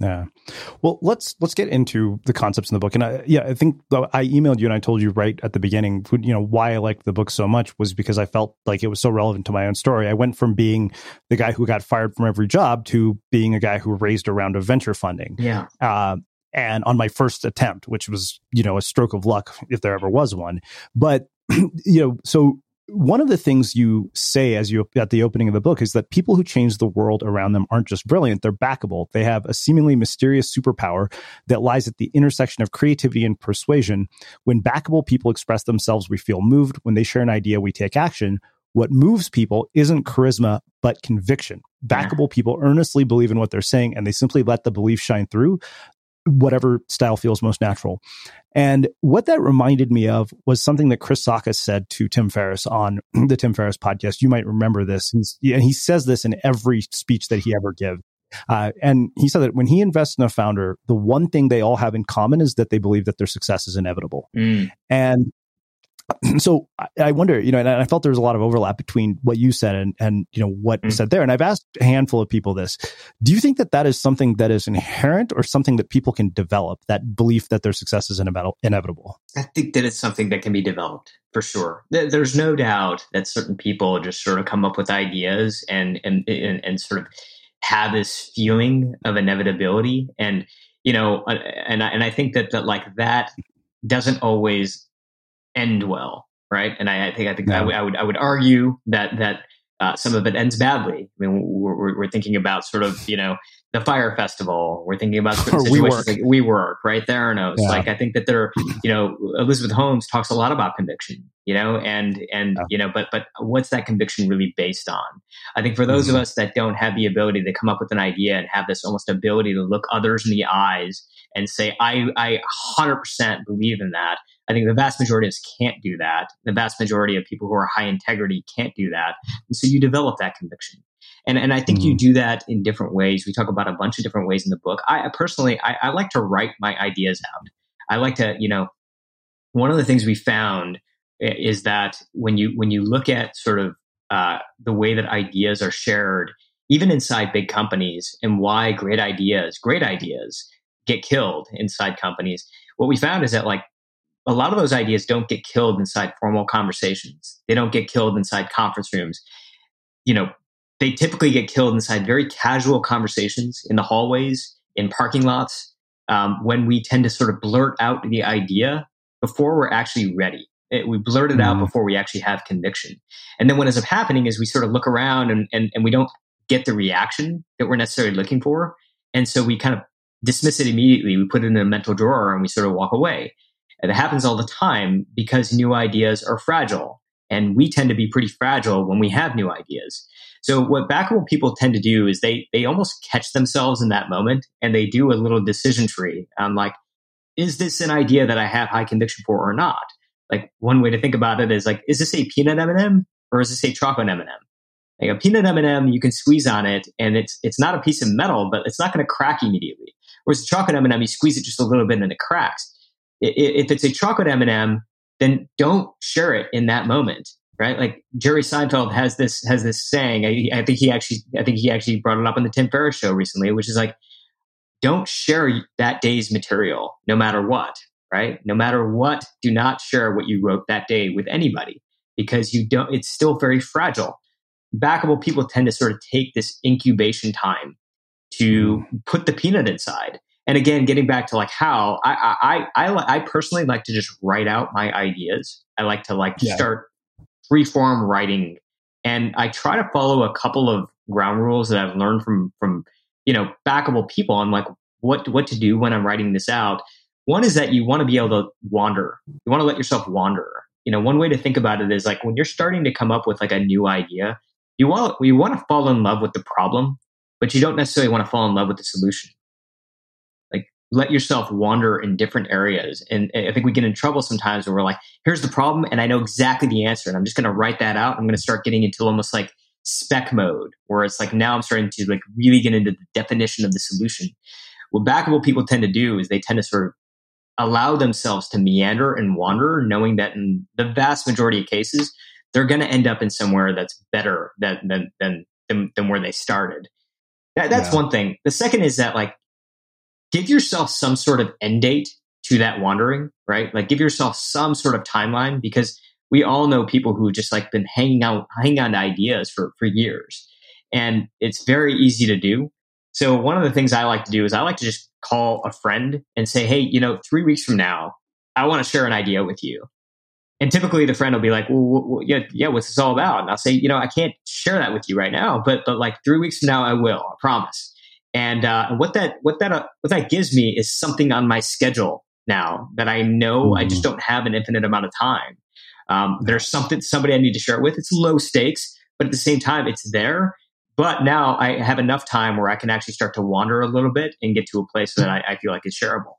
Yeah. Well, let's let's get into the concepts in the book. And I, yeah, I think I emailed you and I told you right at the beginning, you know, why I liked the book so much was because I felt like it was so relevant to my own story. I went from being the guy who got fired from every job to being a guy who raised a round of venture funding. Yeah. Uh, and on my first attempt, which was, you know, a stroke of luck, if there ever was one. But, you know, so one of the things you say as you at the opening of the book is that people who change the world around them aren't just brilliant, they're backable. They have a seemingly mysterious superpower that lies at the intersection of creativity and persuasion. When backable people express themselves, we feel moved. When they share an idea, we take action. What moves people isn't charisma, but conviction. Backable people earnestly believe in what they're saying, and they simply let the belief shine through, whatever style feels most natural. And what that reminded me of was something that Chris Sakis said to Tim Ferriss on the Tim Ferriss podcast. You might remember this. He's, and he says this in every speech that he ever gives. Uh, and he said that when he invests in a founder, the one thing they all have in common is that they believe that their success is inevitable. Mm. And so I wonder, you know, and I felt there was a lot of overlap between what you said and, and you know, what you mm. said there. And I've asked a handful of people this. Do you think that that is something that is inherent or something that people can develop, that belief that their success is inevitable? I think that it's something that can be developed for sure. There's no doubt that certain people just sort of come up with ideas and and and, and sort of have this feeling of inevitability. And, you know, and, and I think that, that like that doesn't always end well, right? And I, I think I think yeah. I, w- I would I would argue that that uh, some of it ends badly. I mean, we're, we're thinking about sort of you know the fire festival. We're thinking about sort of situations we like WeWork, right? Theranos. Yeah. Like I think that there, you know, Elizabeth Holmes talks a lot about conviction, you know, and and yeah. you know, but but what's that conviction really based on? I think for those mm-hmm. of us that don't have the ability to come up with an idea and have this almost ability to look others in the eyes and say, I I one hundred percent believe in that. I think the vast majority of us can't do that. The vast majority of people who are high integrity can't do that. And so you develop that conviction. And and I think mm-hmm. you do that in different ways. We talk about a bunch of different ways in the book. I, I personally, I, I like to write my ideas out. I like to, you know, one of the things we found is that when you when you look at sort of uh, the way that ideas are shared, even inside big companies, and why great ideas, great ideas get killed inside companies, what we found is that like a lot of those ideas don't get killed inside formal conversations. They don't get killed inside conference rooms. You know, they typically get killed inside very casual conversations in the hallways, in parking lots, um, when we tend to sort of blurt out the idea before we're actually ready. It, we blurt it mm. out before we actually have conviction. And then what ends up happening is we sort of look around and, and, and we don't get the reaction that we're necessarily looking for. And so we kind of dismiss it immediately. We put it in a mental drawer and we sort of walk away. And it happens all the time because new ideas are fragile. And we tend to be pretty fragile when we have new ideas. So what Backable people tend to do is they they almost catch themselves in that moment and they do a little decision tree. I'm like, is this an idea that I have high conviction for or not? Like one way to think about it is like, is this a peanut M and M or is this a chocolate M and M? Like a peanut M and M, you can squeeze on it and it's it's not a piece of metal, but it's not going to crack immediately. Whereas a chocolate M and M, you squeeze it just a little bit and it cracks. If it's a chocolate M and M, then don't share it in that moment, right? Like Jerry Seinfeld has this has this saying. I, I think he actually I think he actually brought it up on the Tim Ferriss show recently, which is like, don't share that day's material, no matter what, right? No matter what, do not share what you wrote that day with anybody because you don't. It's still very fragile. Backable people tend to sort of take this incubation time to put the peanut inside. And again, getting back to like how I I I, I personally like to just write out my ideas. I like to like yeah. start free-form writing, and I try to follow a couple of ground rules that I've learned from from you know Backable people on like what what to do when I'm writing this out. One is that you want to be able to wander. You want to let yourself wander. You know, one way to think about it is like when you're starting to come up with like a new idea, you want you want to fall in love with the problem, but you don't necessarily want to fall in love with the solution. Let yourself wander in different areas. And I think we get in trouble sometimes where we're like, here's the problem. And I know exactly the answer. And I'm just going to write that out. I'm going to start getting into almost like spec mode where it's like, now I'm starting to like really get into the definition of the solution. What Backable people tend to do is they tend to sort of allow themselves to meander and wander, knowing that in the vast majority of cases, they're going to end up in somewhere that's better than, than, than, than, than where they started. That, that's yeah. one thing. The second is that like, give yourself some sort of end date to that wandering, right? Like give yourself some sort of timeline because we all know people who just like been hanging out, hanging on to ideas for, for years. And it's very easy to do. So one of the things I like to do is I like to just call a friend and say, hey, you know, three weeks from now, I want to share an idea with you. And typically the friend will be like, well, well yeah, yeah, what's this all about? And I'll say, you know, I can't share that with you right now, but, but like three weeks from now, I will, I promise. And uh, what that what that uh, what that gives me is something on my schedule now that I know mm-hmm. I just don't have an infinite amount of time. Um, there's something somebody I need to share it with. It's low stakes, but at the same time, it's there. But now I have enough time where I can actually start to wander a little bit and get to a place that I, I feel like is shareable.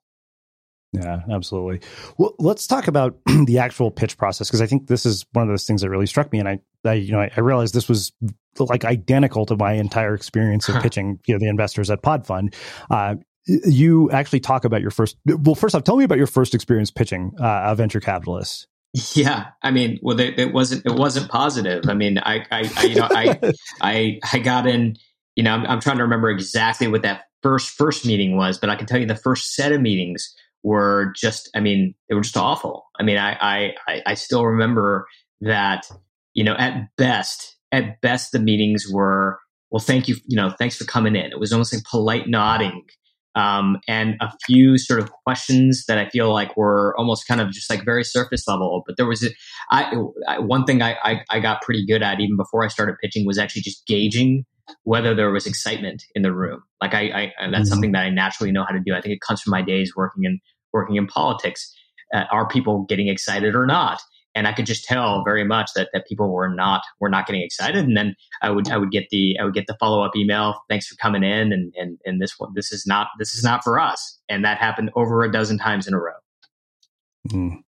Yeah, absolutely. Well, let's talk about the actual pitch process, because I think this is one of those things that really struck me. And I, I you know, I, I realized this was like identical to my entire experience of huh. pitching, you know, the investors at Pod Fund. Uh, you actually talk about your first. Well, first off, tell me about your first experience pitching uh, a venture capitalist. Yeah, I mean, well, they, it wasn't it wasn't positive. I mean, I, I, I you know, I, I, I got in. You know, I'm, I'm trying to remember exactly what that first first meeting was, but I can tell you the first set of meetings were just, I mean, they were just awful. I mean, I, I, I still remember that, you know, at best, at best, the meetings were, well, thank you, you know, thanks for coming in. It was almost like polite nodding, um, and a few sort of questions that I feel like were almost kind of just like very surface level. But there was, a, I, I, one thing I, I, I got pretty good at even before I started pitching was actually just gauging whether there was excitement in the room. Like I, I that's something that I naturally know how to do. I think it comes from my days working in working in politics. Uh, are people getting excited or not? And I could just tell very much that that people were not were not getting excited. And then I would I would get the I would get the follow up email. Thanks for coming in. And and and this one this is not this is not for us. And that happened over a dozen times in a row. Mm.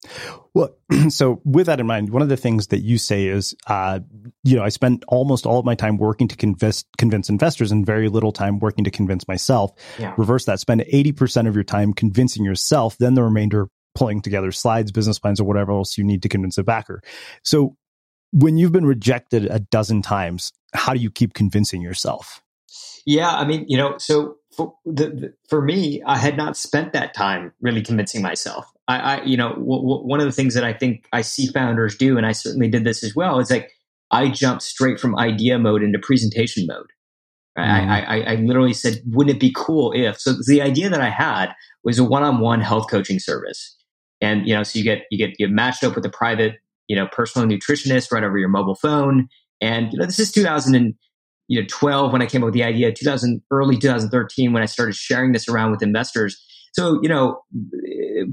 Well, so with that in mind, one of the things that you say is, uh, you know, I spent almost all of my time working to convince convince investors and very little time working to convince myself. Yeah. Reverse that. Spend eighty percent of your time convincing yourself, then the remainder pulling together slides, business plans, or whatever else you need to convince a backer. So when you've been rejected a dozen times, how do you keep convincing yourself? Yeah, I mean, you know, so for, the, the, for me, I had not spent that time really convincing myself. I, I you know, w- w- one of the things that I think I see founders do, and I certainly did this as well, is like I jumped straight from idea mode into presentation mode. Right? Mm. I, I, I literally said, wouldn't it be cool if? So the idea that I had was a one-on-one health coaching service. And, you know, so you get, you get, you get matched up with a private, you know, personal nutritionist right over your mobile phone. And, you know, this is two thousand twelve when I came up with the idea, two thousand, early twenty thirteen when I started sharing this around with investors. So, you know,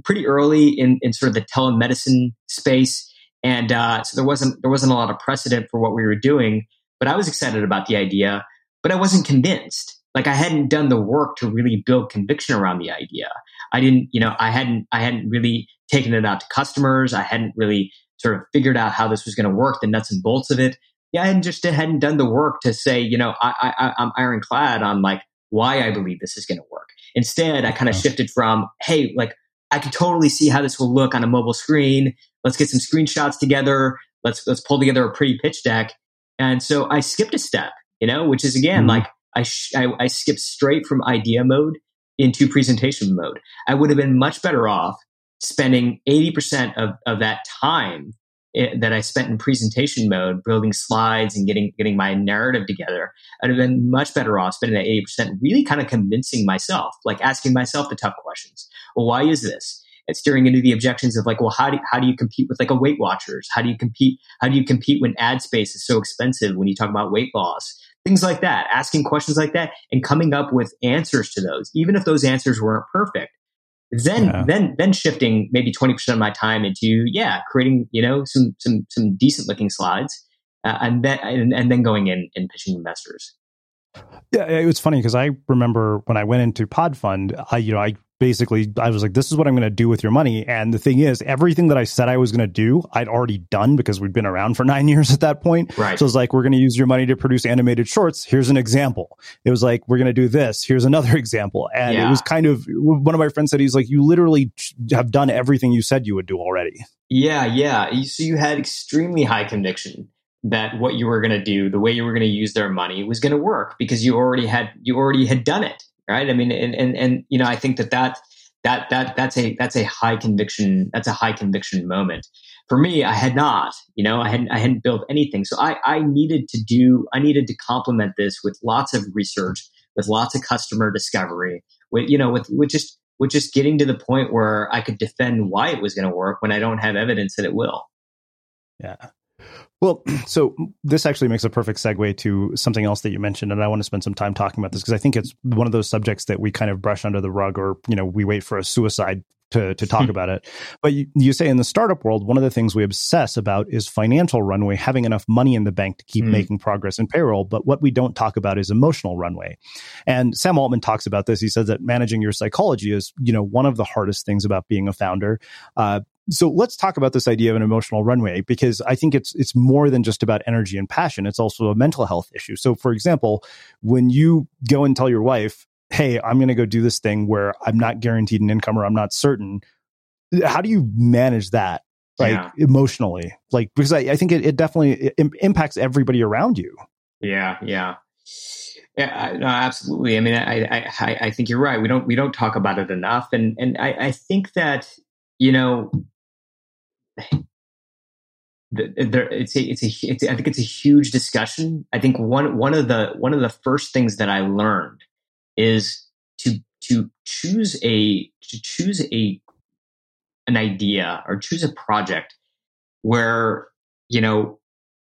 pretty early in, in sort of the telemedicine space. And uh, so there wasn't, there wasn't a lot of precedent for what we were doing, but I was excited about the idea, but I wasn't convinced. Like I hadn't done the work to really build conviction around the idea. I didn't, you know, I hadn't, I hadn't really taken it out to customers. I hadn't really sort of figured out how this was going to work, the nuts and bolts of it. Yeah, I hadn't just hadn't done the work to say, you know, I, I, I'm ironclad on like why I believe this is going to work. Instead, I kind of shifted from, hey, like I can totally see how this will look on a mobile screen. Let's get some screenshots together. Let's let's pull together a pretty pitch deck. And so I skipped a step, you know, which is again mm-hmm. like I, sh- I I skipped straight from idea mode into presentation mode. I would have been much better off spending eighty percent of, of that time it, that I spent in presentation mode, building slides and getting getting my narrative together. I'd have been much better off spending that eighty percent really kind of convincing myself, like asking myself the tough questions. Well, why is this? And steering into the objections of like, well, how do how do you compete with like a Weight Watchers? How do you compete? How do you compete when ad space is so expensive when you talk about weight loss? Things like that, asking questions like that and coming up with answers to those, even if those answers weren't perfect. Then, yeah. then, then shifting maybe twenty percent of my time into, yeah, creating, you know, some, some, some decent looking slides uh, and then, and, and then going in and pitching investors. Yeah. It was funny because I remember when I went into Pod Fund, I, you know, I basically, I was like, this is what I'm going to do with your money. And the thing is, everything that I said I was going to do, I'd already done because we'd been around for nine years at that point. Right. So it was like, we're going to use your money to produce animated shorts. Here's an example. It was like, we're going to do this. Here's another example. And yeah. it was kind of, one of my friends said, he's like, you literally have done everything you said you would do already. Yeah, yeah. So you had extremely high conviction that what you were going to do, the way you were going to use their money was going to work because you already had, you already had done it. Right. I mean, and, and, and, you know, I think that, that, that, that, that's a, that's a high conviction, that's a high conviction moment. For me, I had not, you know, I hadn't, I hadn't built anything. So I, I needed to do, I needed to complement this with lots of research, with lots of customer discovery, with, you know, with, with just, with just getting to the point where I could defend why it was going to work when I don't have evidence that it will. Yeah. Well, so this actually makes a perfect segue to something else that you mentioned, and I want to spend some time talking about this because I think it's one of those subjects that we kind of brush under the rug, or you know, we wait for a suicide to to talk about it. But you, you say in the startup world, one of the things we obsess about is financial runway, having enough money in the bank to keep mm. making progress in payroll. But what we don't talk about is emotional runway. And Sam Altman talks about this. He says that managing your psychology is, you know, one of the hardest things about being a founder. Uh, So let's talk about this idea of an emotional runway, because I think it's it's more than just about energy and passion. It's also a mental health issue. So for example, when you go and tell your wife, hey, I'm going to go do this thing where I'm not guaranteed an income or I'm not certain, how do you manage that like yeah. emotionally? Like, because I, I think it, it definitely it impacts everybody around you. Yeah, yeah. Yeah, no, absolutely. I mean, I, I I think you're right. We don't we don't talk about it enough. And, and I, I think that, you know, There, it's a, it's a, it's, I think it's a huge discussion. I think one, one of the, one of the first things that I learned is to, to choose a, to choose a, an idea or choose a project where, you know,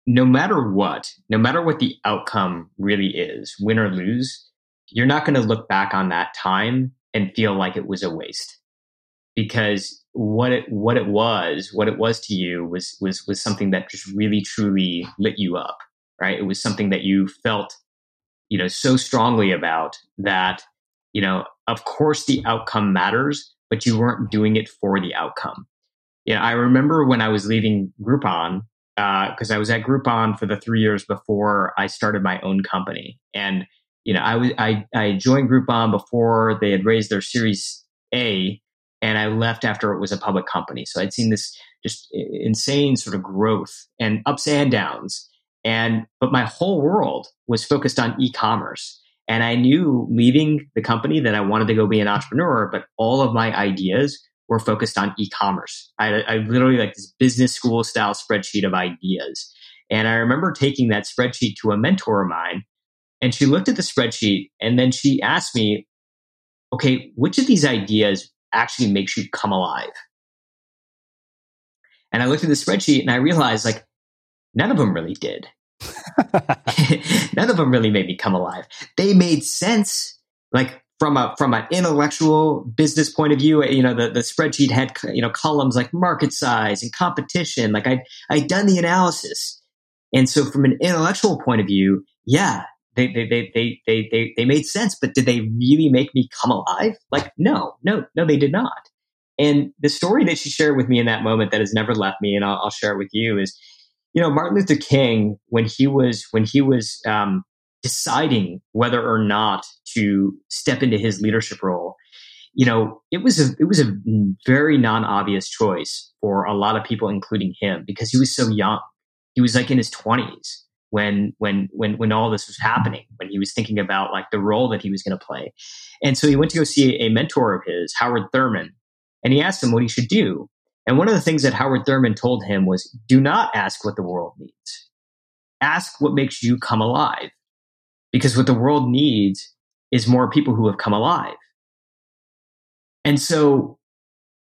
no matter what, no matter what the outcome really is, win or lose, you're not going to look back on that time and feel like it was a waste, because what it what it was what it was to you was was was something that just really truly lit you up, right? It was something that you felt, you know, so strongly about that, you know, of course the outcome matters, but you weren't doing it for the outcome. you know, I remember when I was leaving Groupon, because uh, I was at Groupon for the three years before I started my own company. And, you know, I, was, I, I joined Groupon before they had raised their Series A, and I left after it was a public company. So I'd seen this just insane sort of growth and ups and downs. And, but my whole world was focused on e-commerce. And I knew leaving the company that I wanted to go be an entrepreneur, but all of my ideas were focused on e-commerce. I, I literally like this business school style spreadsheet of ideas. And I remember taking that spreadsheet to a mentor of mine, and she looked at the spreadsheet and then she asked me, okay, which of these ideas actually makes you come alive? And I looked at the spreadsheet and I realized like none of them really did. None of them really made me come alive. They made sense, like from a from an intellectual business point of view. You know, the, the spreadsheet had you know columns like market size and competition. Like I I'd done the analysis, and so from an intellectual point of view, yeah, they they they they they they, they made sense. But did they really make me come alive? Like no, no, no, they did not. And the story that she shared with me in that moment that has never left me, and I'll, I'll share it with you is. You know, Martin Luther King, when he was when he was um, deciding whether or not to step into his leadership role, you know, it was a, it was a very non-obvious choice for a lot of people, including him, because he was so young. He was like in his twenties when when when when all this was happening, when he was thinking about like the role that he was going to play, and so he went to go see a mentor of his, Howard Thurman, and he asked him what he should do. And one of the things that Howard Thurman told him was, do not ask what the world needs. Ask what makes you come alive. Because what the world needs is more people who have come alive. And so,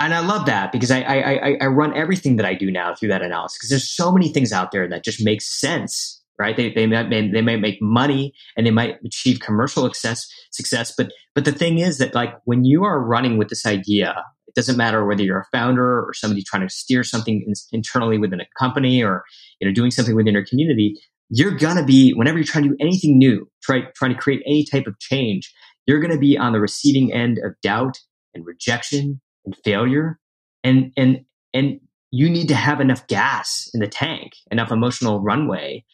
and I love that because I I, I run everything that I do now through that analysis. Because there's so many things out there that just make sense, right? They they might, they might make money and they might achieve commercial success, success. But but the thing is that like when you are running with this idea, it doesn't matter whether you're a founder or somebody trying to steer something in, internally within a company or you know doing something within your community, you're going to be, whenever you're trying to do anything new, try, trying to create any type of change, you're going to be on the receiving end of doubt and rejection and failure. And, and, and you need to have enough gas in the tank, enough emotional runway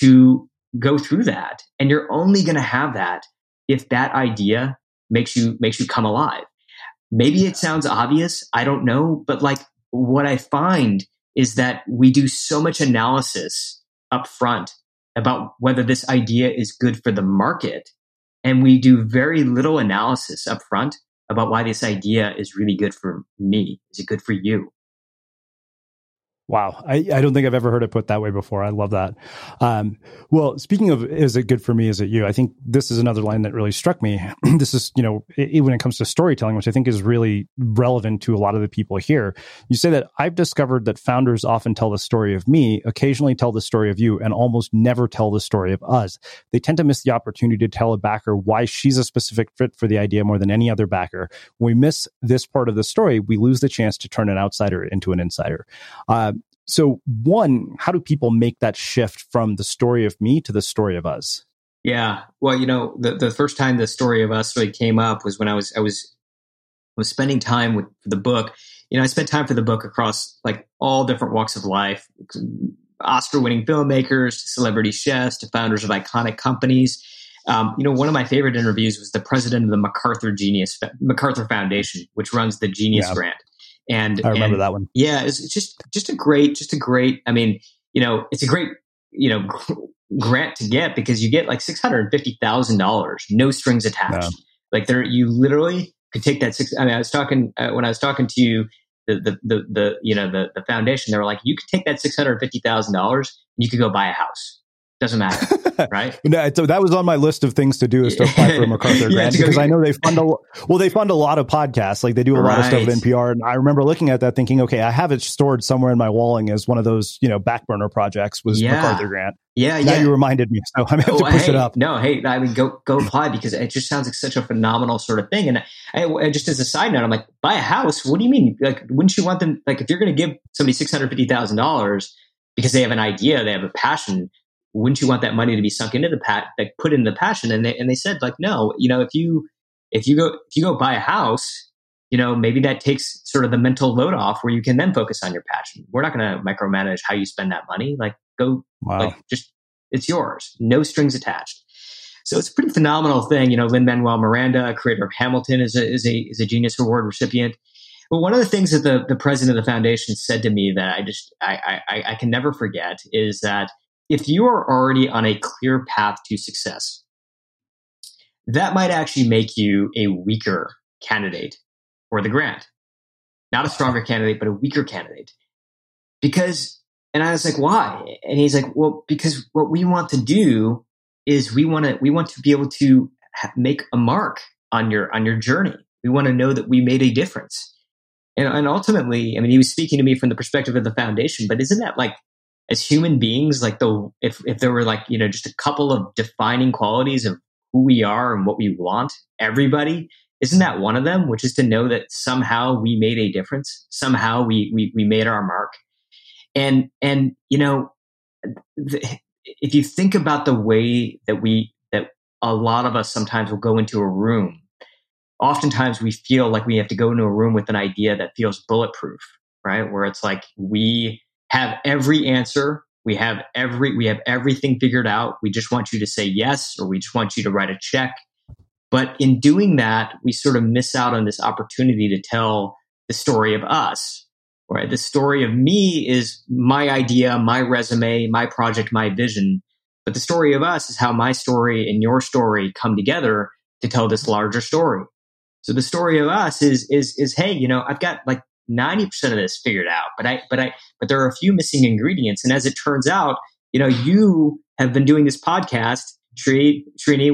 to go through that. And you're only going to have that if that idea makes you makes you come alive. Maybe it sounds obvious, I don't know, but like what I find is that we do so much analysis up front about whether this idea is good for the market, and we do very little analysis up front about why this idea is really good for me. Is it good for you? Wow. I, I don't think I've ever heard it put that way before. I love that. Um, well, speaking of, is it good for me? Is it you? I think this is another line that really struck me. This is, you know, it, when it comes to storytelling, which I think is really relevant to a lot of the people here. You say that I've discovered that founders often tell the story of me, occasionally tell the story of you, and almost never tell the story of us. They tend to miss the opportunity to tell a backer why she's a specific fit for the idea more than any other backer. When we miss this part of the story, we lose the chance to turn an outsider into an insider. Uh, So one, how do people make that shift from the story of me to the story of us? Yeah. Well, you know, the, the first time the story of us really came up was when I was, I was, was spending time with the book. You know, I spent time for the book across like all different walks of life, Oscar winning filmmakers, to celebrity chefs, to founders of iconic companies. Um, you know, one of my favorite interviews was the president of the MacArthur Genius, MacArthur Foundation, which runs the Genius yeah. Grant. And I remember and, that one. Yeah, it's just just a great, just a great. I mean, you know, it's a great, you know, grant to get because you get like six hundred and fifty thousand dollars, no strings attached. No. Like there, you literally could take that six. I mean, I was talking uh, when I was talking to you, the the the, the you know the, the foundation. They were like, you could take that six hundred fifty thousand dollars, and you could go buy a house. Doesn't matter, right? No, so that was on my list of things to do is to apply for a MacArthur Grant because I know they fund a well, they fund a lot of podcasts. Like they do a right. lot of stuff at N P R, and I remember looking at that, thinking, okay, I have it stored somewhere in my walling as one of those, you know, back burner projects was yeah. MacArthur Grant. Yeah, now yeah. you reminded me, so I'm going oh, to push hey, it up. No, hey, I mean, go go apply because it just sounds like such a phenomenal sort of thing. And I, I, just as a side note, I'm like, buy a house? What do you mean? Like, wouldn't you want them? Like, if you're going to give somebody six hundred fifty thousand dollars because they have an idea, they have a passion. Wouldn't you want that money to be sunk into the pat, like put into the passion? And they and they said like, no, you know, if you if you go if you go buy a house, you know, maybe that takes sort of the mental load off where you can then focus on your passion. We're not going to micromanage how you spend that money. Like go, wow. like just, it's yours, no strings attached. So it's a pretty phenomenal thing. You know, Lin-Manuel Miranda, creator of Hamilton, is a, is a, is a Genius Award recipient. But one of the things that the, the president of the foundation said to me that I just, I, I, I can never forget is that if you are already on a clear path to success, that might actually make you a weaker candidate for the grant. Not a stronger candidate, but a weaker candidate. Because, and I was like, why? And he's like, well, because what we want to do is we want to, we want to be able to make a mark on your, on your journey. We want to know that we made a difference. And, and ultimately, I mean, he was speaking to me from the perspective of the foundation, but isn't that like, as human beings, like the, if, if there were like, you know, just a couple of defining qualities of who we are and what we want, everybody, isn't that one of them, which is to know that somehow we made a difference. Somehow we, we, we made our mark. And, and, you know, the, if you think about the way that we, that a lot of us sometimes will go into a room, oftentimes we feel like we have to go into a room with an idea that feels bulletproof, right? Where it's like, we have every answer. We have every, we have everything figured out. We just want you to say yes, or we just want you to write a check. But in doing that, we sort of miss out on this opportunity to tell the story of us, right? The story of me is my idea, my resume, my project, my vision. But the story of us is how my story and your story come together to tell this larger story. So the story of us is, is, is, hey, you know, I've got like ninety percent of this figured out, but I, but I, but there are a few missing ingredients. And as it turns out, you know, you have been doing this podcast, Trini,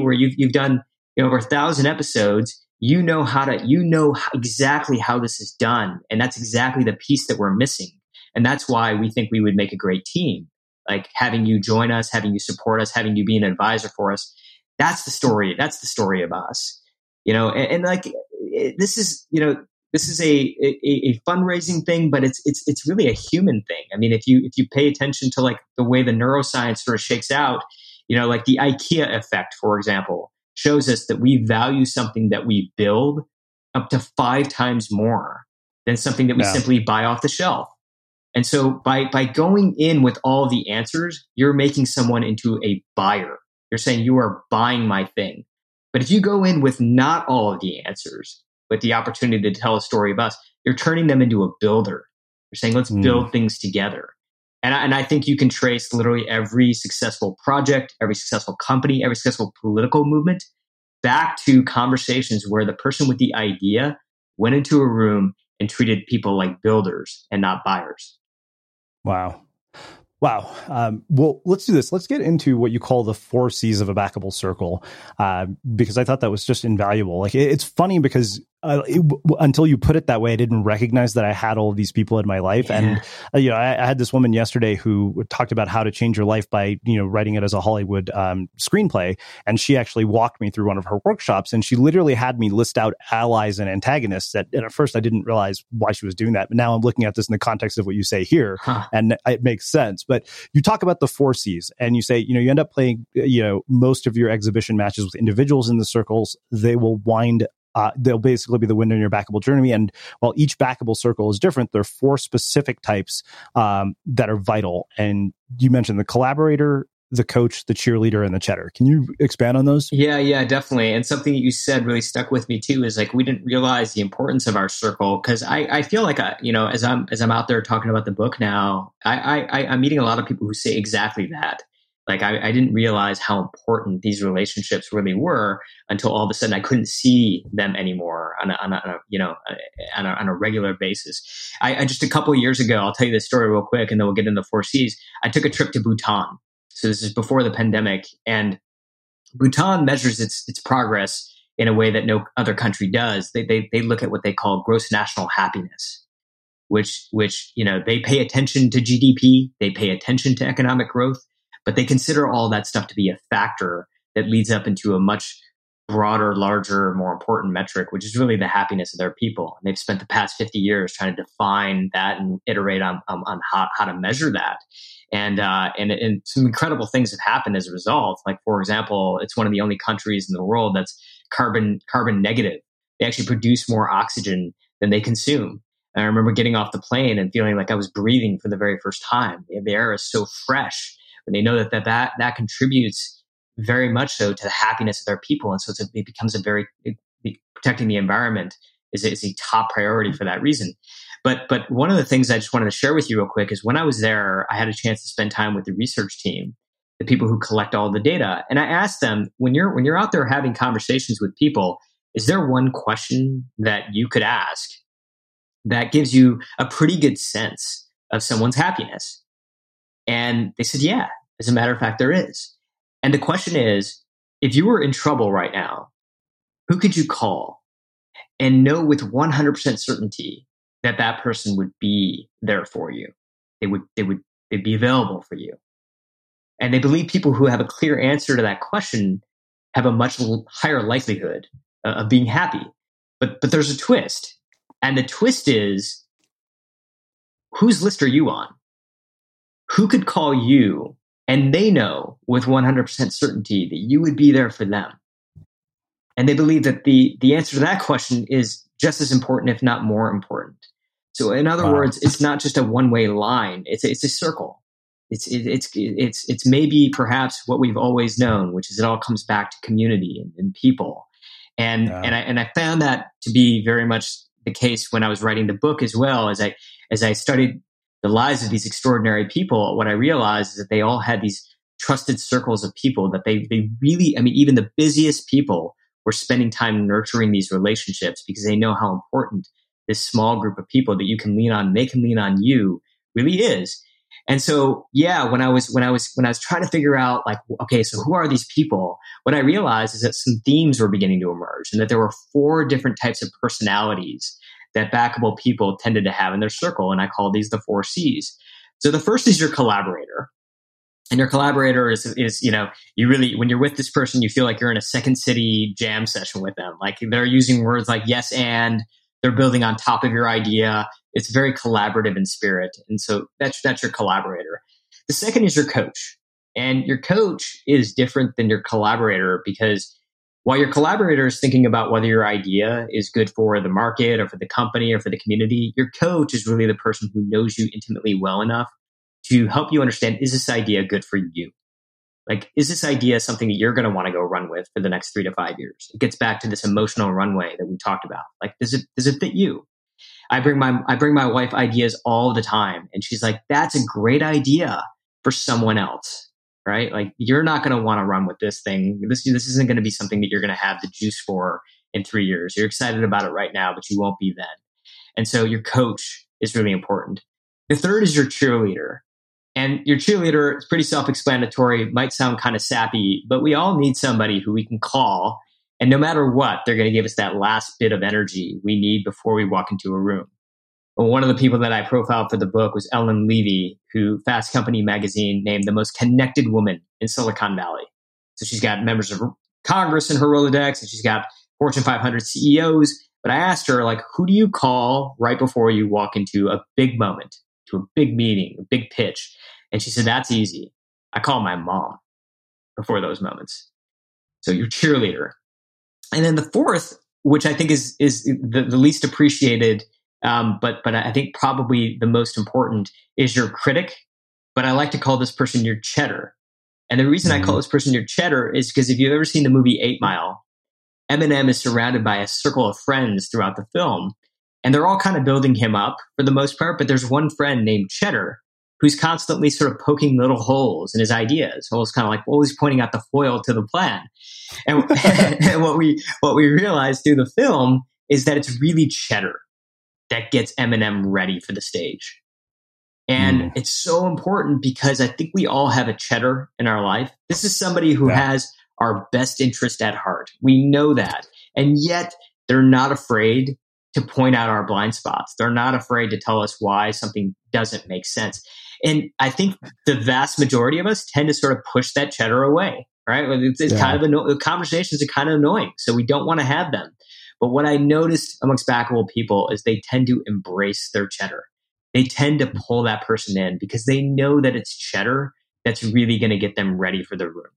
where you've, you've done, you know, over a thousand episodes. You know how to, you know exactly how this is done. And that's exactly the piece that we're missing. And that's why we think we would make a great team. Like having you join us, having you support us, having you be an advisor for us. That's the story. That's the story of us, you know, and, and like, it, this is, you know, This is a, a, a fundraising thing, but it's it's it's really a human thing. I mean, if you if you pay attention to like the way the neuroscience sort of shakes out, you know, like the IKEA effect, for example, shows us that we value something that we build up to five times more than something that we yeah. simply buy off the shelf. And so by by going in with all the answers, you're making someone into a buyer. You're saying you are buying my thing. But if you go in with not all of the answers, with the opportunity to tell a story of us, you're turning them into a builder. You're saying, let's mm. build things together. And I, and I think you can trace literally every successful project, every successful company, every successful political movement back to conversations where the person with the idea went into a room and treated people like builders and not buyers. Wow. Wow. Um, well, let's do this. Let's get into what you call the four C's of a backable circle, uh, because I thought that was just invaluable. Like it, it's funny because uh, it, w- until you put it that way, I didn't recognize that I had all of these people in my life. Yeah. And, uh, you know, I, I had this woman yesterday who talked about how to change your life by, you know, writing it as a Hollywood um, screenplay. And she actually walked me through one of her workshops, and she literally had me list out allies and antagonists that, and at first I didn't realize why she was doing that. But now I'm looking at this in the context of what you say here, huh. and it makes sense. But you talk about the four C's, and you say, you know, you end up playing, you know, most of your exhibition matches with individuals in the circles. They will wind, uh, they'll basically be the window in your backable journey. And while each backable circle is different, there are four specific types um, that are vital. And you mentioned the collaborator, the coach, the cheerleader, and the cheddar. Can you expand on those? Yeah, yeah, definitely. And something that you said really stuck with me too is like, we didn't realize the importance of our circle. Cause I, I feel like, I, you know, as I'm, as I'm out there talking about the book now, I, I, I'm meeting a lot of people who say exactly that. Like I, I didn't realize how important these relationships really were until all of a sudden I couldn't see them anymore on a, on a, on a you know, on a, on a regular basis. I, I just a couple of years ago, I'll tell you this story real quick and then we'll get into the four C's. I took a trip to Bhutan. So this is before the pandemic, and Bhutan measures its its progress in a way that no other country does. They they they look at what they call gross national happiness, which which you know they pay attention to G D P, they pay attention to economic growth, but they consider all that stuff to be a factor that leads up into a much broader, larger, more important metric, which is really the happiness of their people. And they've spent the past fifty years trying to define that and iterate on on, on how, how to measure that. And, uh, and, and some incredible things have happened as a result. Like, for example, it's one of the only countries in the world that's carbon, carbon negative. They actually produce more oxygen than they consume. And I remember getting off the plane and feeling like I was breathing for the very first time. The air is so fresh, and they know that that, that, that contributes very much so to the happiness of their people. And so it's a, it becomes a very, it, protecting the environment is, is a top priority for that reason. But but one of the things I just wanted to share with you real quick is when I was there, I had a chance to spend time with the research team, the people who collect all the data. And I asked them, when you're when you're out there having conversations with people, is there one question that you could ask that gives you a pretty good sense of someone's happiness? And they said, yeah, as a matter of fact, there is. And the question is, if you were in trouble right now, who could you call and know with one hundred percent certainty that that person would be there for you? They would, they would, they'd be available for you. And they believe people who have a clear answer to that question have a much higher likelihood uh, of being happy. But, but there's a twist. And the twist is, whose list are you on? Who could call you and they know with one hundred percent certainty that you would be there for them? And they believe that the, the answer to that question is just as important, if not more important. So in other wow. words, it's not just a one-way line. It's, it's a circle. It's, it, it's, it's, it's maybe perhaps what we've always known, which is it all comes back to community and, and people. And, yeah. and I, and I found that to be very much the case when I was writing the book as well. As I, as I studied the lives of these extraordinary people, what I realized is that they all had these trusted circles of people that they, they really, I mean, even the busiest people were spending time nurturing these relationships because they know how important this small group of people that you can lean on, they can lean on you, really is. And so, yeah, when I was, when I was, when I was trying to figure out like, okay, so who are these people? What I realized is that some themes were beginning to emerge and that there were four different types of personalities that Backable people tended to have in their circle. And I call these the four C's. So the first is your collaborator. And your collaborator is, is, you know, you really, when you're with this person, you feel like you're in a Second City jam session with them. Like they're using words like yes and, they're building on top of your idea. It's very collaborative in spirit. And so that's, that's your collaborator. The second is your coach. And your coach is different than your collaborator because while your collaborator is thinking about whether your idea is good for the market or for the company or for the community, your coach is really the person who knows you intimately well enough to help you understand, is this idea good for you? Like, is this idea something that you're going to want to go run with for the next three to five years? It gets back to this emotional runway that we talked about. Like, does it, does it fit you? I bring my, I bring my wife ideas all the time. And she's like, that's a great idea for someone else, right? Like, you're not going to want to run with this thing. This, this isn't going to be something that you're going to have the juice for in three years. You're excited about it right now, but you won't be then. And so your coach is really important. The third is your cheerleader. And your cheerleader is pretty self-explanatory, might sound kind of sappy, but we all need somebody who we can call. And no matter what, they're going to give us that last bit of energy we need before we walk into a room. And one of the people that I profiled for the book was Ellen Levy, who Fast Company magazine named the most connected woman in Silicon Valley. So she's got members of Congress in her Rolodex, and she's got Fortune five hundred C E Os. But I asked her, like, who do you call right before you walk into a big moment, to a big meeting, a big pitch? And she said, that's easy. I call my mom before those moments. So your cheerleader. And then the fourth, which I think is is the, the least appreciated, um, but but I think probably the most important, is your critic. But I like to call this person your cheddar. And the reason mm-hmm. I call this person your cheddar is because if you've ever seen the movie eight mile, Eminem is surrounded by a circle of friends throughout the film. And they're all kind of building him up for the most part. But there's one friend named Cheddar who's constantly sort of poking little holes in his ideas. Holes, kind of like always pointing out the foil to the plan. And, and what we what we realize through the film is that it's really Cheddar that gets Eminem ready for the stage. And mm. it's so important because I think we all have a Cheddar in our life. This is somebody who yeah. has our best interest at heart. We know that. And yet they're not afraid to point out our blind spots. They're not afraid to tell us why something doesn't make sense. And I think the vast majority of us tend to sort of push that cheddar away, right? It's, it's yeah. kind of anno- the conversations are kind of annoying, so we don't want to have them. But what I noticed amongst Backable people is they tend to embrace their cheddar. They tend to pull that person in because they know that it's cheddar that's really going to get them ready for the room.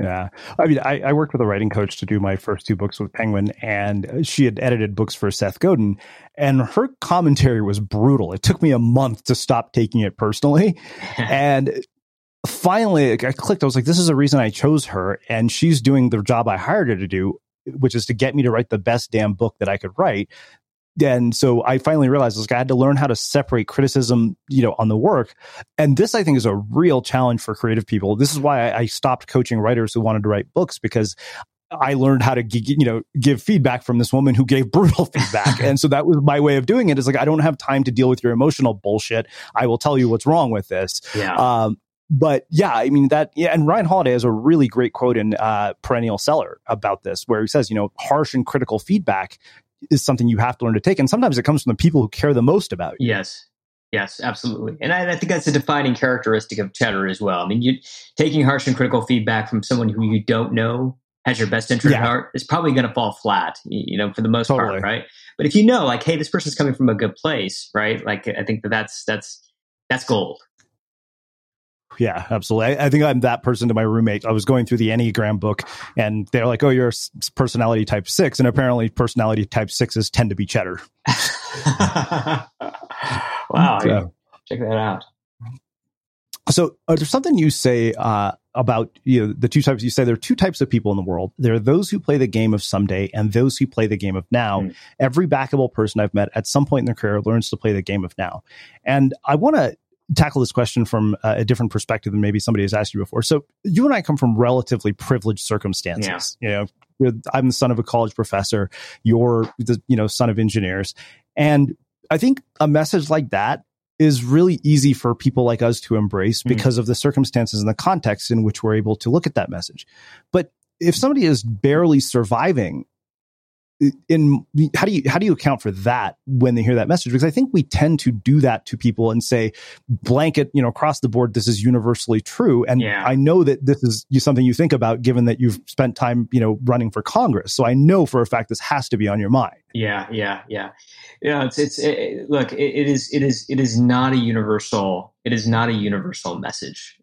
Yeah. I mean, I, I worked with a writing coach to do my first two books with Penguin, and she had edited books for Seth Godin, and her commentary was brutal. It took me a month to stop taking it personally. And finally, I clicked. I was like, this is the reason I chose her, and she's doing the job I hired her to do, which is to get me to write the best damn book that I could write. And so I finally realized like, I had to learn how to separate criticism, you know, on the work. And this, I think, is a real challenge for creative people. This is why I stopped coaching writers who wanted to write books, because I learned how to, you know, give feedback from this woman who gave brutal feedback. And so that was my way of doing it. It's like, I don't have time to deal with your emotional bullshit. I will tell you what's wrong with this. Yeah. Um, But yeah, I mean that, yeah, and Ryan Holiday has a really great quote in uh, Perennial Seller about this, where he says, you know, harsh and critical feedback is something you have to learn to take. And sometimes it comes from the people who care the most about you. Yes, yes, absolutely. And I, I think that's a defining characteristic of Cheddar as well. I mean, you taking harsh and critical feedback from someone who you don't know has your best interest yeah. at heart is probably going to fall flat, you know, for the most totally. part, right? But if you know, like, hey, this person's coming from a good place, right? Like, I think that that's, that's, that's gold. Yeah, absolutely. I, I think I'm that person to my roommate. I was going through the Enneagram book, and they're like, oh, you're personality type six. And apparently personality type sixes tend to be Cheddar. Wow. So, check that out. So uh, there's something you say uh, about, you know, the two types. You say there are two types of people in the world. There are those who play the game of someday and those who play the game of now. Mm. Every backable person I've met at some point in their career learns to play the game of now. And I want to tackle this question from uh, a different perspective than maybe somebody has asked you before. So you and I come from relatively privileged circumstances. Yeah. You know, I'm the son of a college professor. You're the you know son of engineers. And I think a message like that is really easy for people like us to embrace mm-hmm. because of the circumstances and the context in which we're able to look at that message. But if somebody is barely surviving, in how do you how do you account for that when they hear that message? Because I think we tend to do that to people and say blanket, you know, across the board, this is universally true. And yeah. I know that this is something you think about, given that you've spent time, you know, running for Congress. So I know for a fact this has to be on your mind. Yeah, yeah, yeah. You know, it's it's it, look, it, it is it is it is not a universal. It is not a universal message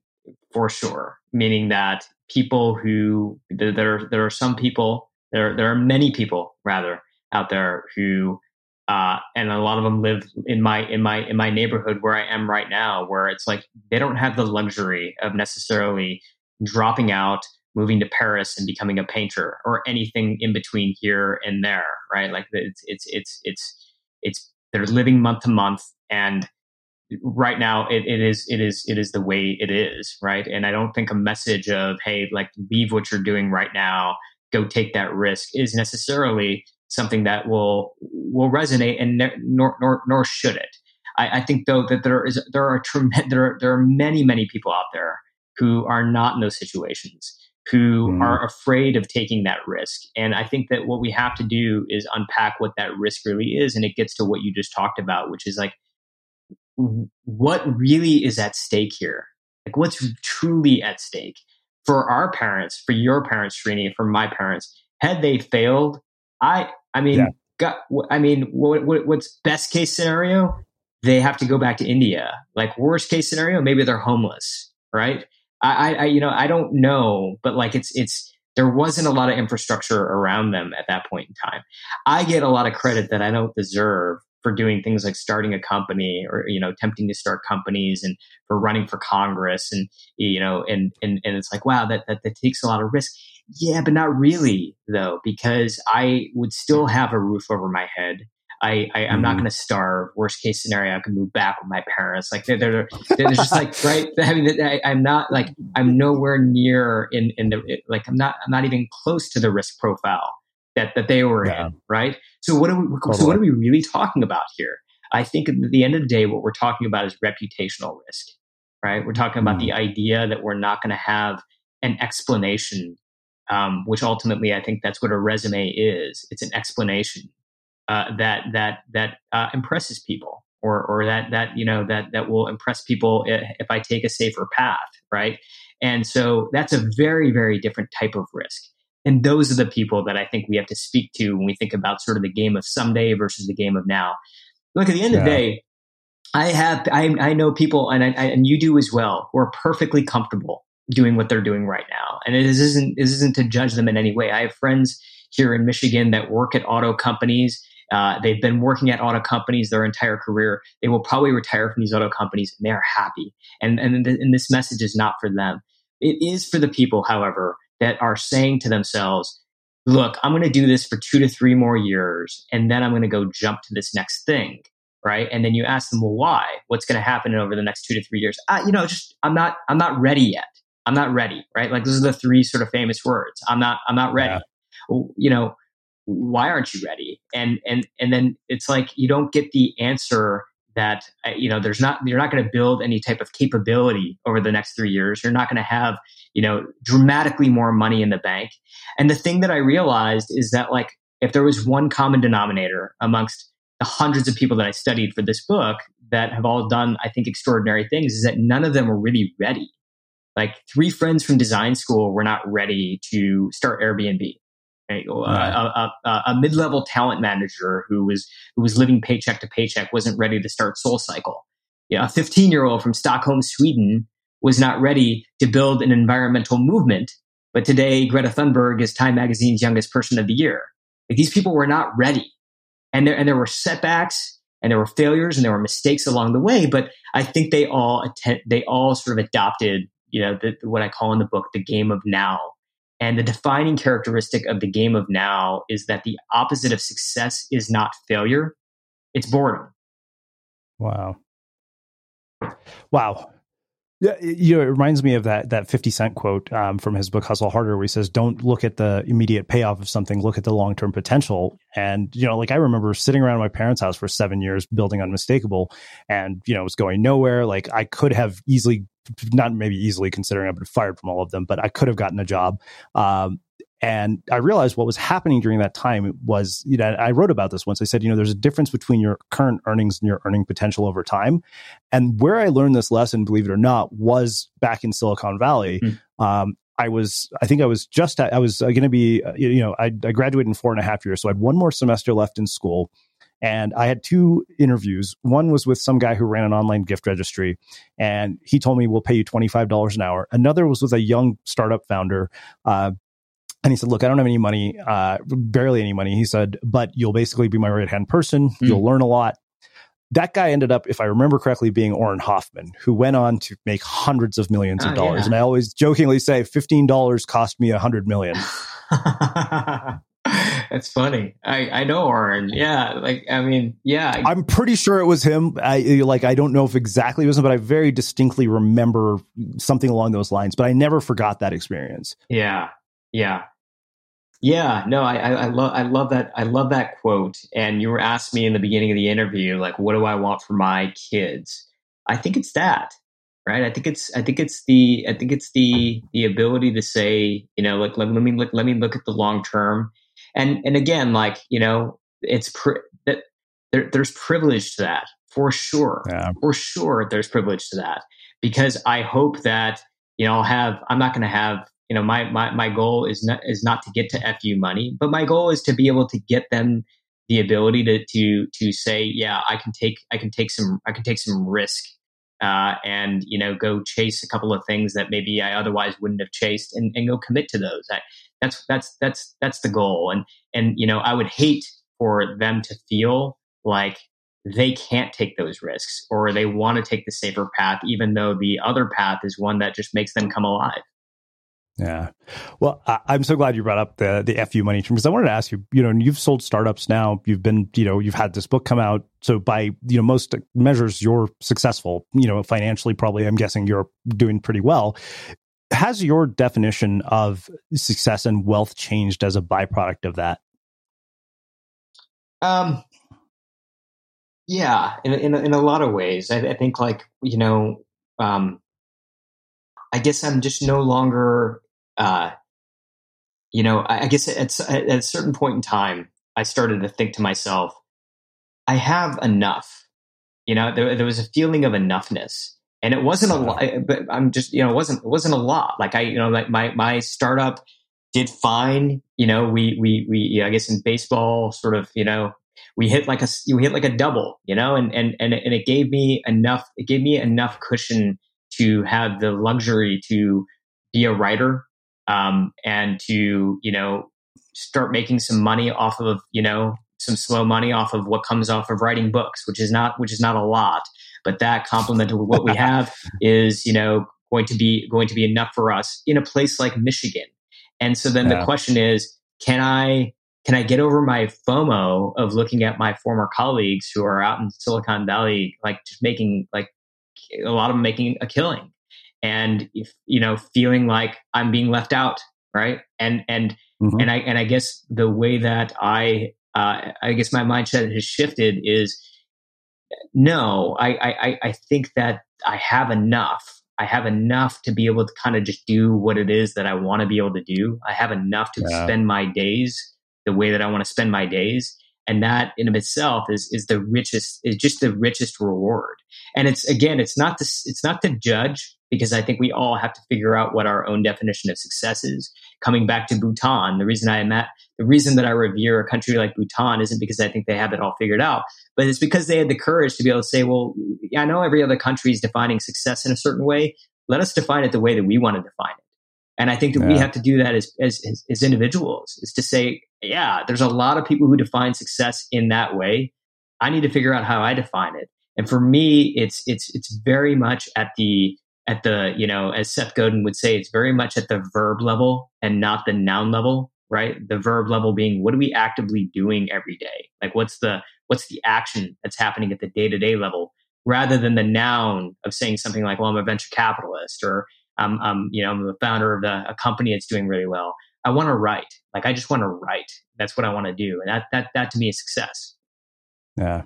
for sure. Meaning that people who there there are some people. There, there are many people, rather, out there who, uh, and a lot of them live in my in my in my neighborhood where I am right now, where it's like they don't have the luxury of necessarily dropping out, moving to Paris, and becoming a painter or anything in between here and there, right? Like it's it's it's it's it's they're living month to month, and right now it, it is it is it is the way it is, right? And I don't think a message of hey, like leave what you're doing right now. Go take that risk is necessarily something that will will resonate, and ne- nor, nor nor should it. I, I think though that there is there are trem- there are, there are many many people out there who are not in those situations, who mm. are afraid of taking that risk. And I think that what we have to do is unpack what that risk really is, and it gets to what you just talked about, which is like what really is at stake here, like what's truly at stake. For our parents, for your parents, Srini, for my parents, had they failed, I, I mean, yeah. God, I mean, what, what, what's best case scenario? They have to go back to India. Like worst case scenario, maybe they're homeless, right? I, I, you know, I don't know, but like it's, it's, there wasn't a lot of infrastructure around them at that point in time. I get a lot of credit that I don't deserve for doing things like starting a company or, you know, attempting to start companies and for running for Congress and, you know, and, and, and it's like, wow, that, that, that takes a lot of risk. Yeah, but not really though, because I would still have a roof over my head. I, I I'm mm. not going to starve. Worst case scenario, I can move back with my parents. Like they're, they're, they're just like, right. I mean, I, I'm not like, I'm nowhere near in, in the, like, I'm not, I'm not even close to the risk profile that that they were yeah. in, right? So what, are we, totally. so what are we really talking about here? I think at the end of the day, what we're talking about is reputational risk, right? We're talking about mm-hmm. the idea that we're not going to have an explanation, um, which ultimately I think that's what a resume is. It's an explanation uh, that that that uh, impresses people, or or that that you know that that will impress people if I take a safer path, right? And so that's a very, very different type of risk. And those are the people that I think we have to speak to when we think about sort of the game of someday versus the game of now. Look, at the end yeah. of the day, I have I, I know people, and I, I, and you do as well, who are perfectly comfortable doing what they're doing right now. And it isn't, it isn't to judge them in any way. I have friends here in Michigan that work at auto companies. Uh, they've been working at auto companies their entire career. They will probably retire from these auto companies and they are happy. And, and, th- and this message is not for them. It is for the people, however, that are saying to themselves, look, I'm going to do this for two to three more years, and then I'm going to go jump to this next thing, right? And then you ask them, well, why? What's going to happen over the next two to three years? Uh, you know, just I'm not, I'm not ready yet. I'm not ready, right? Like those are the three sort of famous words. I'm not, I'm not ready. Yeah. You know, why aren't you ready? And and and then it's like you don't get the answer that you know. There's not, you're not going to build any type of capability over the next three years. You're not going to have, you know, dramatically more money in the bank. And the thing that I realized is that, like, if there was one common denominator amongst the hundreds of people that I studied for this book that have all done, I think, extraordinary things, is that none of them were really ready. Like three friends from design school were not ready to start Airbnb. Right? Right. A, a, a mid-level talent manager who was who was living paycheck to paycheck wasn't ready to start SoulCycle. You know, a fifteen-year-old from Stockholm, Sweden, was not ready to build an environmental movement. But today, Greta Thunberg is Time Magazine's youngest person of the year. Like, these people were not ready, and there and there were setbacks, and there were failures, and there were mistakes along the way. But I think they all att- they all sort of adopted, you know, the, what I call in the book, the game of now. And the defining characteristic of the game of now is that the opposite of success is not failure, it's boredom. Wow. Wow. Yeah, you know, it reminds me of that that fifty Cent quote um, from his book, Hustle Harder, where he says, don't look at the immediate payoff of something, look at the long-term potential. And, you know, like I remember sitting around my parents' house for seven years building Unmistakable, and, you know, it was going nowhere. Like I could have easily, not maybe easily considering I've been fired from all of them, but I could have gotten a job. Um, and I realized what was happening during that time was, you know, I wrote about this once. I said, you know, there's a difference between your current earnings and your earning potential over time. And where I learned this lesson, believe it or not, was back in Silicon Valley. Mm-hmm. Um, I was, I think I was just, at, I was going to be, you know, I, I graduated in four and a half years. So I had one more semester left in school. And I had two interviews. One was with some guy who ran an online gift registry, and he told me, we'll pay you twenty-five dollars an hour. Another was with a young startup founder. Uh, and he said, look, I don't have any money, uh, barely any money. He said, but you'll basically be my right-hand person. Mm. You'll learn a lot. That guy ended up, if I remember correctly, being Orrin Hoffman, who went on to make hundreds of millions oh, of dollars. Yeah. And I always jokingly say, fifteen dollars cost me one hundred million dollars. That's funny. I, I know Orrin. Yeah. Like, I mean, yeah. I'm pretty sure it was him. I like, I don't know if exactly it was him, but I very distinctly remember something along those lines, but I never forgot that experience. Yeah. Yeah. Yeah. No, I, I, I love, I love that. I love that quote. And you were asked me in the beginning of the interview, like, what do I want for my kids? I think it's that. Right. I think it's I think it's the I think it's the the ability to say, you know, like, let, let me look, let me look at the long term. And and again, like, you know, it's pri- that there, there's privilege to that, for sure. Yeah. For sure. There's privilege to that, because I hope that, you know, I'll have I'm not going to have, you know, my, my, my goal is not is not to get to F U money, but my goal is to be able to get them the ability to to to say, yeah, I can take I can take some I can take some risk. Uh, and, you know, go chase a couple of things that maybe I otherwise wouldn't have chased, and, and go commit to those. I, that's, that's, that's, that's the goal. And, and, you know, I would hate for them to feel like they can't take those risks, or they want to take the safer path, even though the other path is one that just makes them come alive. Yeah. Well, I, I'm so glad you brought up the the F U money term, because I wanted to ask you, you know, and you've sold startups now, you've been, you know, you've had this book come out. So by, you know, most measures, you're successful, you know, financially, probably, I'm guessing you're doing pretty well. Has your definition of success and wealth changed as a byproduct of that? Um. Yeah, in in, in a lot of ways. I, I think like, you know, um, I guess I'm just no longer... Uh, you know, I guess at, at a certain point in time, I started to think to myself, I have enough. You know, there, there was a feeling of enoughness, and it wasn't a lot. But I'm just, you know, it wasn't it wasn't a lot. Like I, you know, like my my startup did fine. You know, we we we you know, I guess in baseball, sort of, you know, we hit like a we hit like a double. You know, and and and and it gave me enough. It gave me enough cushion to have the luxury to be a writer, um, and to, you know, start making some money off of, you know, some slow money off of what comes off of writing books, which is not, which is not a lot, but that complement of what we have is, you know, going to be, going to be enough for us in a place like Michigan. And so then yeah. the question is, can I, can I get over my FOMO of looking at my former colleagues who are out in Silicon Valley, like just making, like a lot of them making a killing, and, if, you know, feeling like I'm being left out. Right. And, and, mm-hmm. and I, and I guess the way that I, uh, I guess my mindset has shifted is no, I, I, I think that I have enough. I have enough to be able to kind of just do what it is that I want to be able to do. I have enough to yeah. spend my days the way that I want to spend my days. And that in of itself is, is the richest, is just the richest reward. And it's, again, it's not to, it's not to judge, because I think we all have to figure out what our own definition of success is. Coming back to Bhutan, the reason I am at, the reason that I revere a country like Bhutan isn't because I think they have it all figured out, but it's because they had the courage to be able to say, well, I know every other country is defining success in a certain way. Let us define it the way that we want to define it. And I think that yeah. we have to do that as, as, as individuals, is to say, yeah, there's a lot of people who define success in that way. I need to figure out how I define it. And for me, it's, it's, it's very much at the, at the, you know, as Seth Godin would say, it's very much at the verb level and not the noun level, right? The verb level being, what are we actively doing every day? Like, what's the, what's the action that's happening at the day-to-day level, rather than the noun of saying something like, well, I'm a venture capitalist, or, I'm, I'm, you know, I'm the founder of a, a company that's doing really well. I want to write. Like, I just want to write. That's what I want to do. And that, that, that to me is success. Yeah.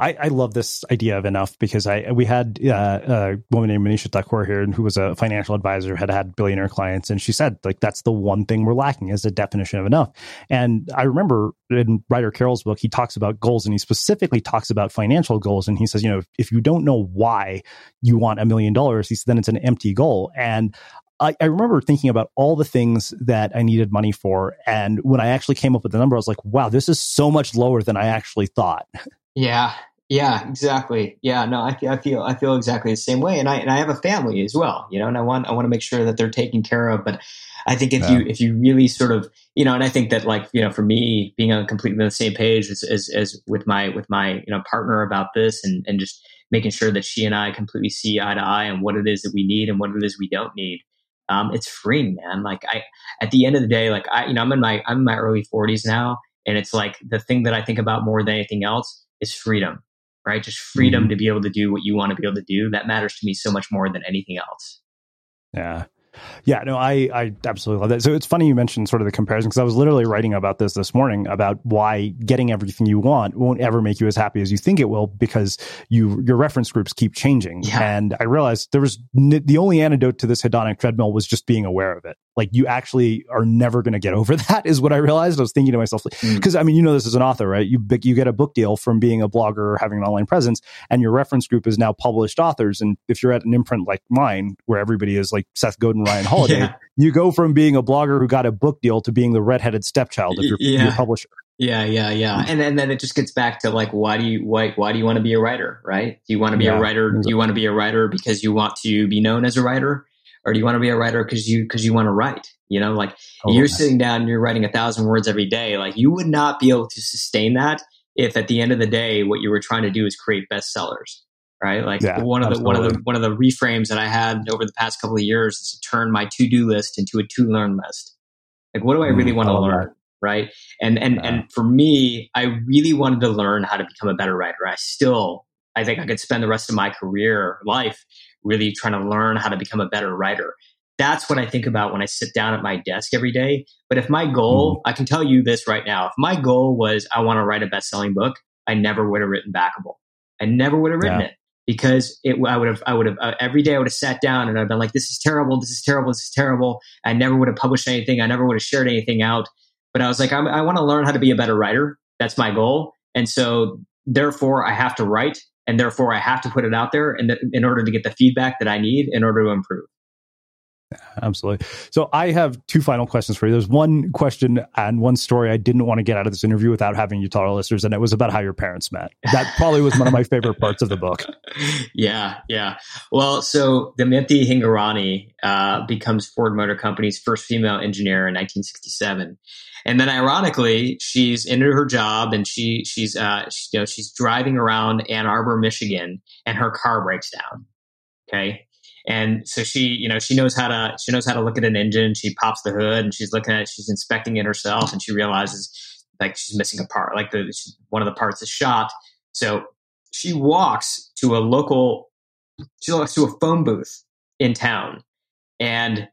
I, I love this idea of enough, because I, we had uh, a woman named Manisha Thakur here, who was a financial advisor, had had billionaire clients. And she said, like, that's the one thing we're lacking, is a definition of enough. And I remember in Ryder Carroll's book, he talks about goals, and he specifically talks about financial goals. And he says, you know, if, if you don't know why you want a million dollars, he said, then it's an empty goal. And I, I remember thinking about all the things that I needed money for. And when I actually came up with the number, I was like, wow, this is so much lower than I actually thought. Yeah. Yeah, exactly. Yeah, no, I, I feel, I feel exactly the same way. And I, and I have a family as well, you know, and I want, I want to make sure that they're taken care of. But I think if yeah. you, if you really sort of, you know, and I think that, like, you know, for me, being on completely the same page as, as, as with my, with my, you know, partner about this, and, and just making sure that she and I completely see eye to eye on what it is that we need and what it is we don't need. Um, it's freeing, man. Like, I, at the end of the day, like I, you know, I'm in my, I'm in my early forties now, and it's like the thing that I think about more than anything else is freedom, right? Just freedom mm-hmm. to be able to do what you want to be able to do. That matters to me so much more than anything else. Yeah. Yeah, no, I, I absolutely love that. So it's funny you mentioned sort of the comparison, because I was literally writing about this this morning, about why getting everything you want won't ever make you as happy as you think it will, because you your reference groups keep changing. Yeah. And I realized there was n- the only antidote to this hedonic treadmill was just being aware of it. Like, you actually are never going to get over that, is what I realized. I was thinking to myself, because mm. I mean, you know, this as an author, right? You you get a book deal from being a blogger or having an online presence, and your reference group is now published authors. And if you're at an imprint like mine, where everybody is like Seth Godin, Ryan Holiday, yeah. you go from being a blogger who got a book deal to being the redheaded stepchild of your, yeah. your publisher. Yeah, yeah, yeah. And then, and then it just gets back to, like, why do you why why do you want to be a writer, right? Do you want to be yeah, a writer? Exactly. Do you want to be a writer because you want to be known as a writer? Or do you want to be a writer because you because you want to write? You know, like oh, you're nice. Sitting down and you're writing a thousand words every day. Like, you would not be able to sustain that if at the end of the day what you were trying to do is create bestsellers. Right. Like yeah, one of the, absolutely. one of the, one of the reframes that I had over the past couple of years is to turn my to-do list into a to-learn list. Like, what do I really mm, want to learn? That. Right. And, and, yeah. and for me, I really wanted to learn how to become a better writer. I still, I think I could spend the rest of my career life really trying to learn how to become a better writer. That's what I think about when I sit down at my desk every day. But if my goal, mm. I can tell you this right now, if my goal was, I want to write a best-selling book, I never would have written Backable. I never would have written yeah. it. Because it, I would have, I would have, uh, every day I would have sat down and I've been like, this is terrible. This is terrible. This is terrible. I never would have published anything. I never would have shared anything out. But I was like, I'm, I want to learn how to be a better writer. That's my goal. And so therefore I have to write, and therefore I have to put it out there and th- in order to get the feedback that I need in order to improve. Absolutely. So I have two final questions for you. There's one question and one story I didn't want to get out of this interview without having you tell our listeners, and it was about how your parents met. That probably was one of my favorite parts of the book. Yeah, yeah. Well, so Damyanti Hingorani uh, becomes Ford Motor Company's first female engineer in nineteen sixty-seven. And then ironically, she's into her job and she she's uh, she, you know, she's driving around Ann Arbor, Michigan, and her car breaks down. Okay. And so she, you know, she knows how to, she knows how to look at an engine. She pops the hood and she's looking at it, she's inspecting it herself. And she realizes like she's missing a part, like the, she, one of the parts is shot. So she walks to a local, she walks to a phone booth in town and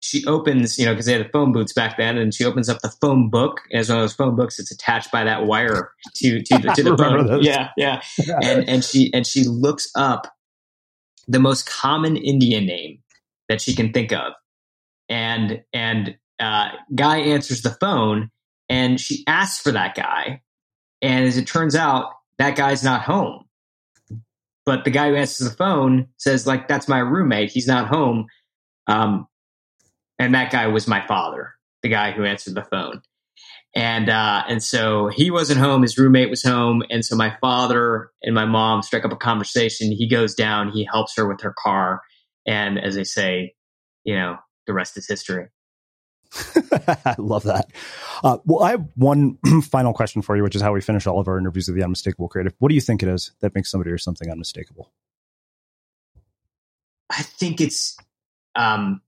she opens, you know, cause they had the phone booths back then, and she opens up the phone book. As one of those phone books that's attached by that wire to, to the, to the phone. Those. Yeah. Yeah. And, and she, and she looks up the most common Indian name that she can think of. And, and, uh, guy answers the phone and she asks for that guy. And as it turns out, that guy's not home, but the guy who answers the phone says like, that's my roommate. He's not home. Um, and that guy was my father, the guy who answered the phone. And, uh, and so he wasn't home. His roommate was home. And so my father and my mom struck up a conversation. He goes down, he helps her with her car. And as they say, you know, the rest is history. I love that. Uh, well, I have one final question for you, which is how we finish all of our interviews with the Unmistakable Creative. What do you think it is that makes somebody or something unmistakable? I think it's, um,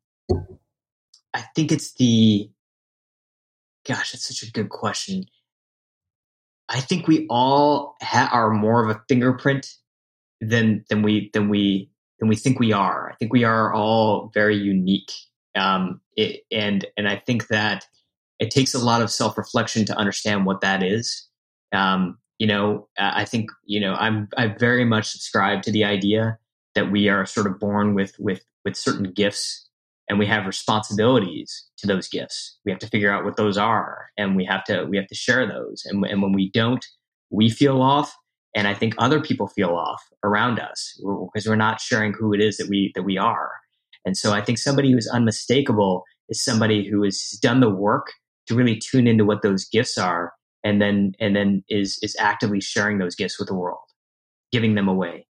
I think it's the, Gosh, that's such a good question. I think we all ha- are more of a fingerprint than than we than we than we think we are. I think we are all very unique, um, it, and and I think that it takes a lot of self-reflection to understand what that is. Um, you know, I think you know I'm I very much subscribe to the idea that we are sort of born with with with certain gifts. And we have responsibilities to those gifts. We have to figure out what those are, and we have to we have to share those. And, and when we don't, we feel off, and I think other people feel off around us because we're not sharing who it is that we that we are. And so I think somebody who's unmistakable is somebody who has done the work to really tune into what those gifts are, and then and then is is actively sharing those gifts with the world, giving them away.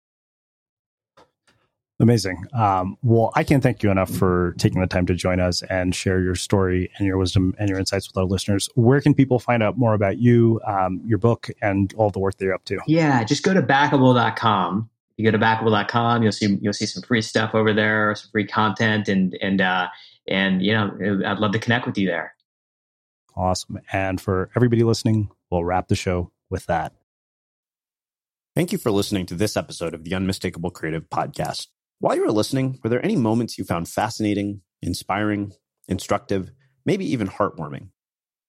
Amazing. Um, well, I can't thank you enough for taking the time to join us and share your story and your wisdom and your insights with our listeners. Where can people find out more about you, um, your book, and all the work that you're up to? Yeah, just go to backable dot com. If you go to backable dot com, you'll see you'll see some free stuff over there, some free content, and and uh, and you know, I'd love to connect with you there. Awesome. And for everybody listening, we'll wrap the show with that. Thank you for listening to this episode of the Unmistakable Creative Podcast. While you were listening, were there any moments you found fascinating, inspiring, instructive, maybe even heartwarming?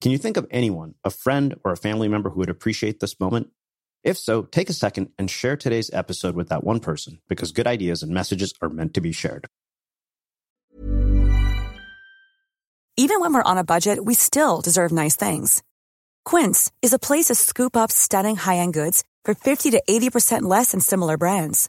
Can you think of anyone, a friend or a family member who would appreciate this moment? If so, take a second and share today's episode with that one person, because good ideas and messages are meant to be shared. Even when we're on a budget, we still deserve nice things. Quince is a place to scoop up stunning high-end goods for fifty to eighty percent less than similar brands.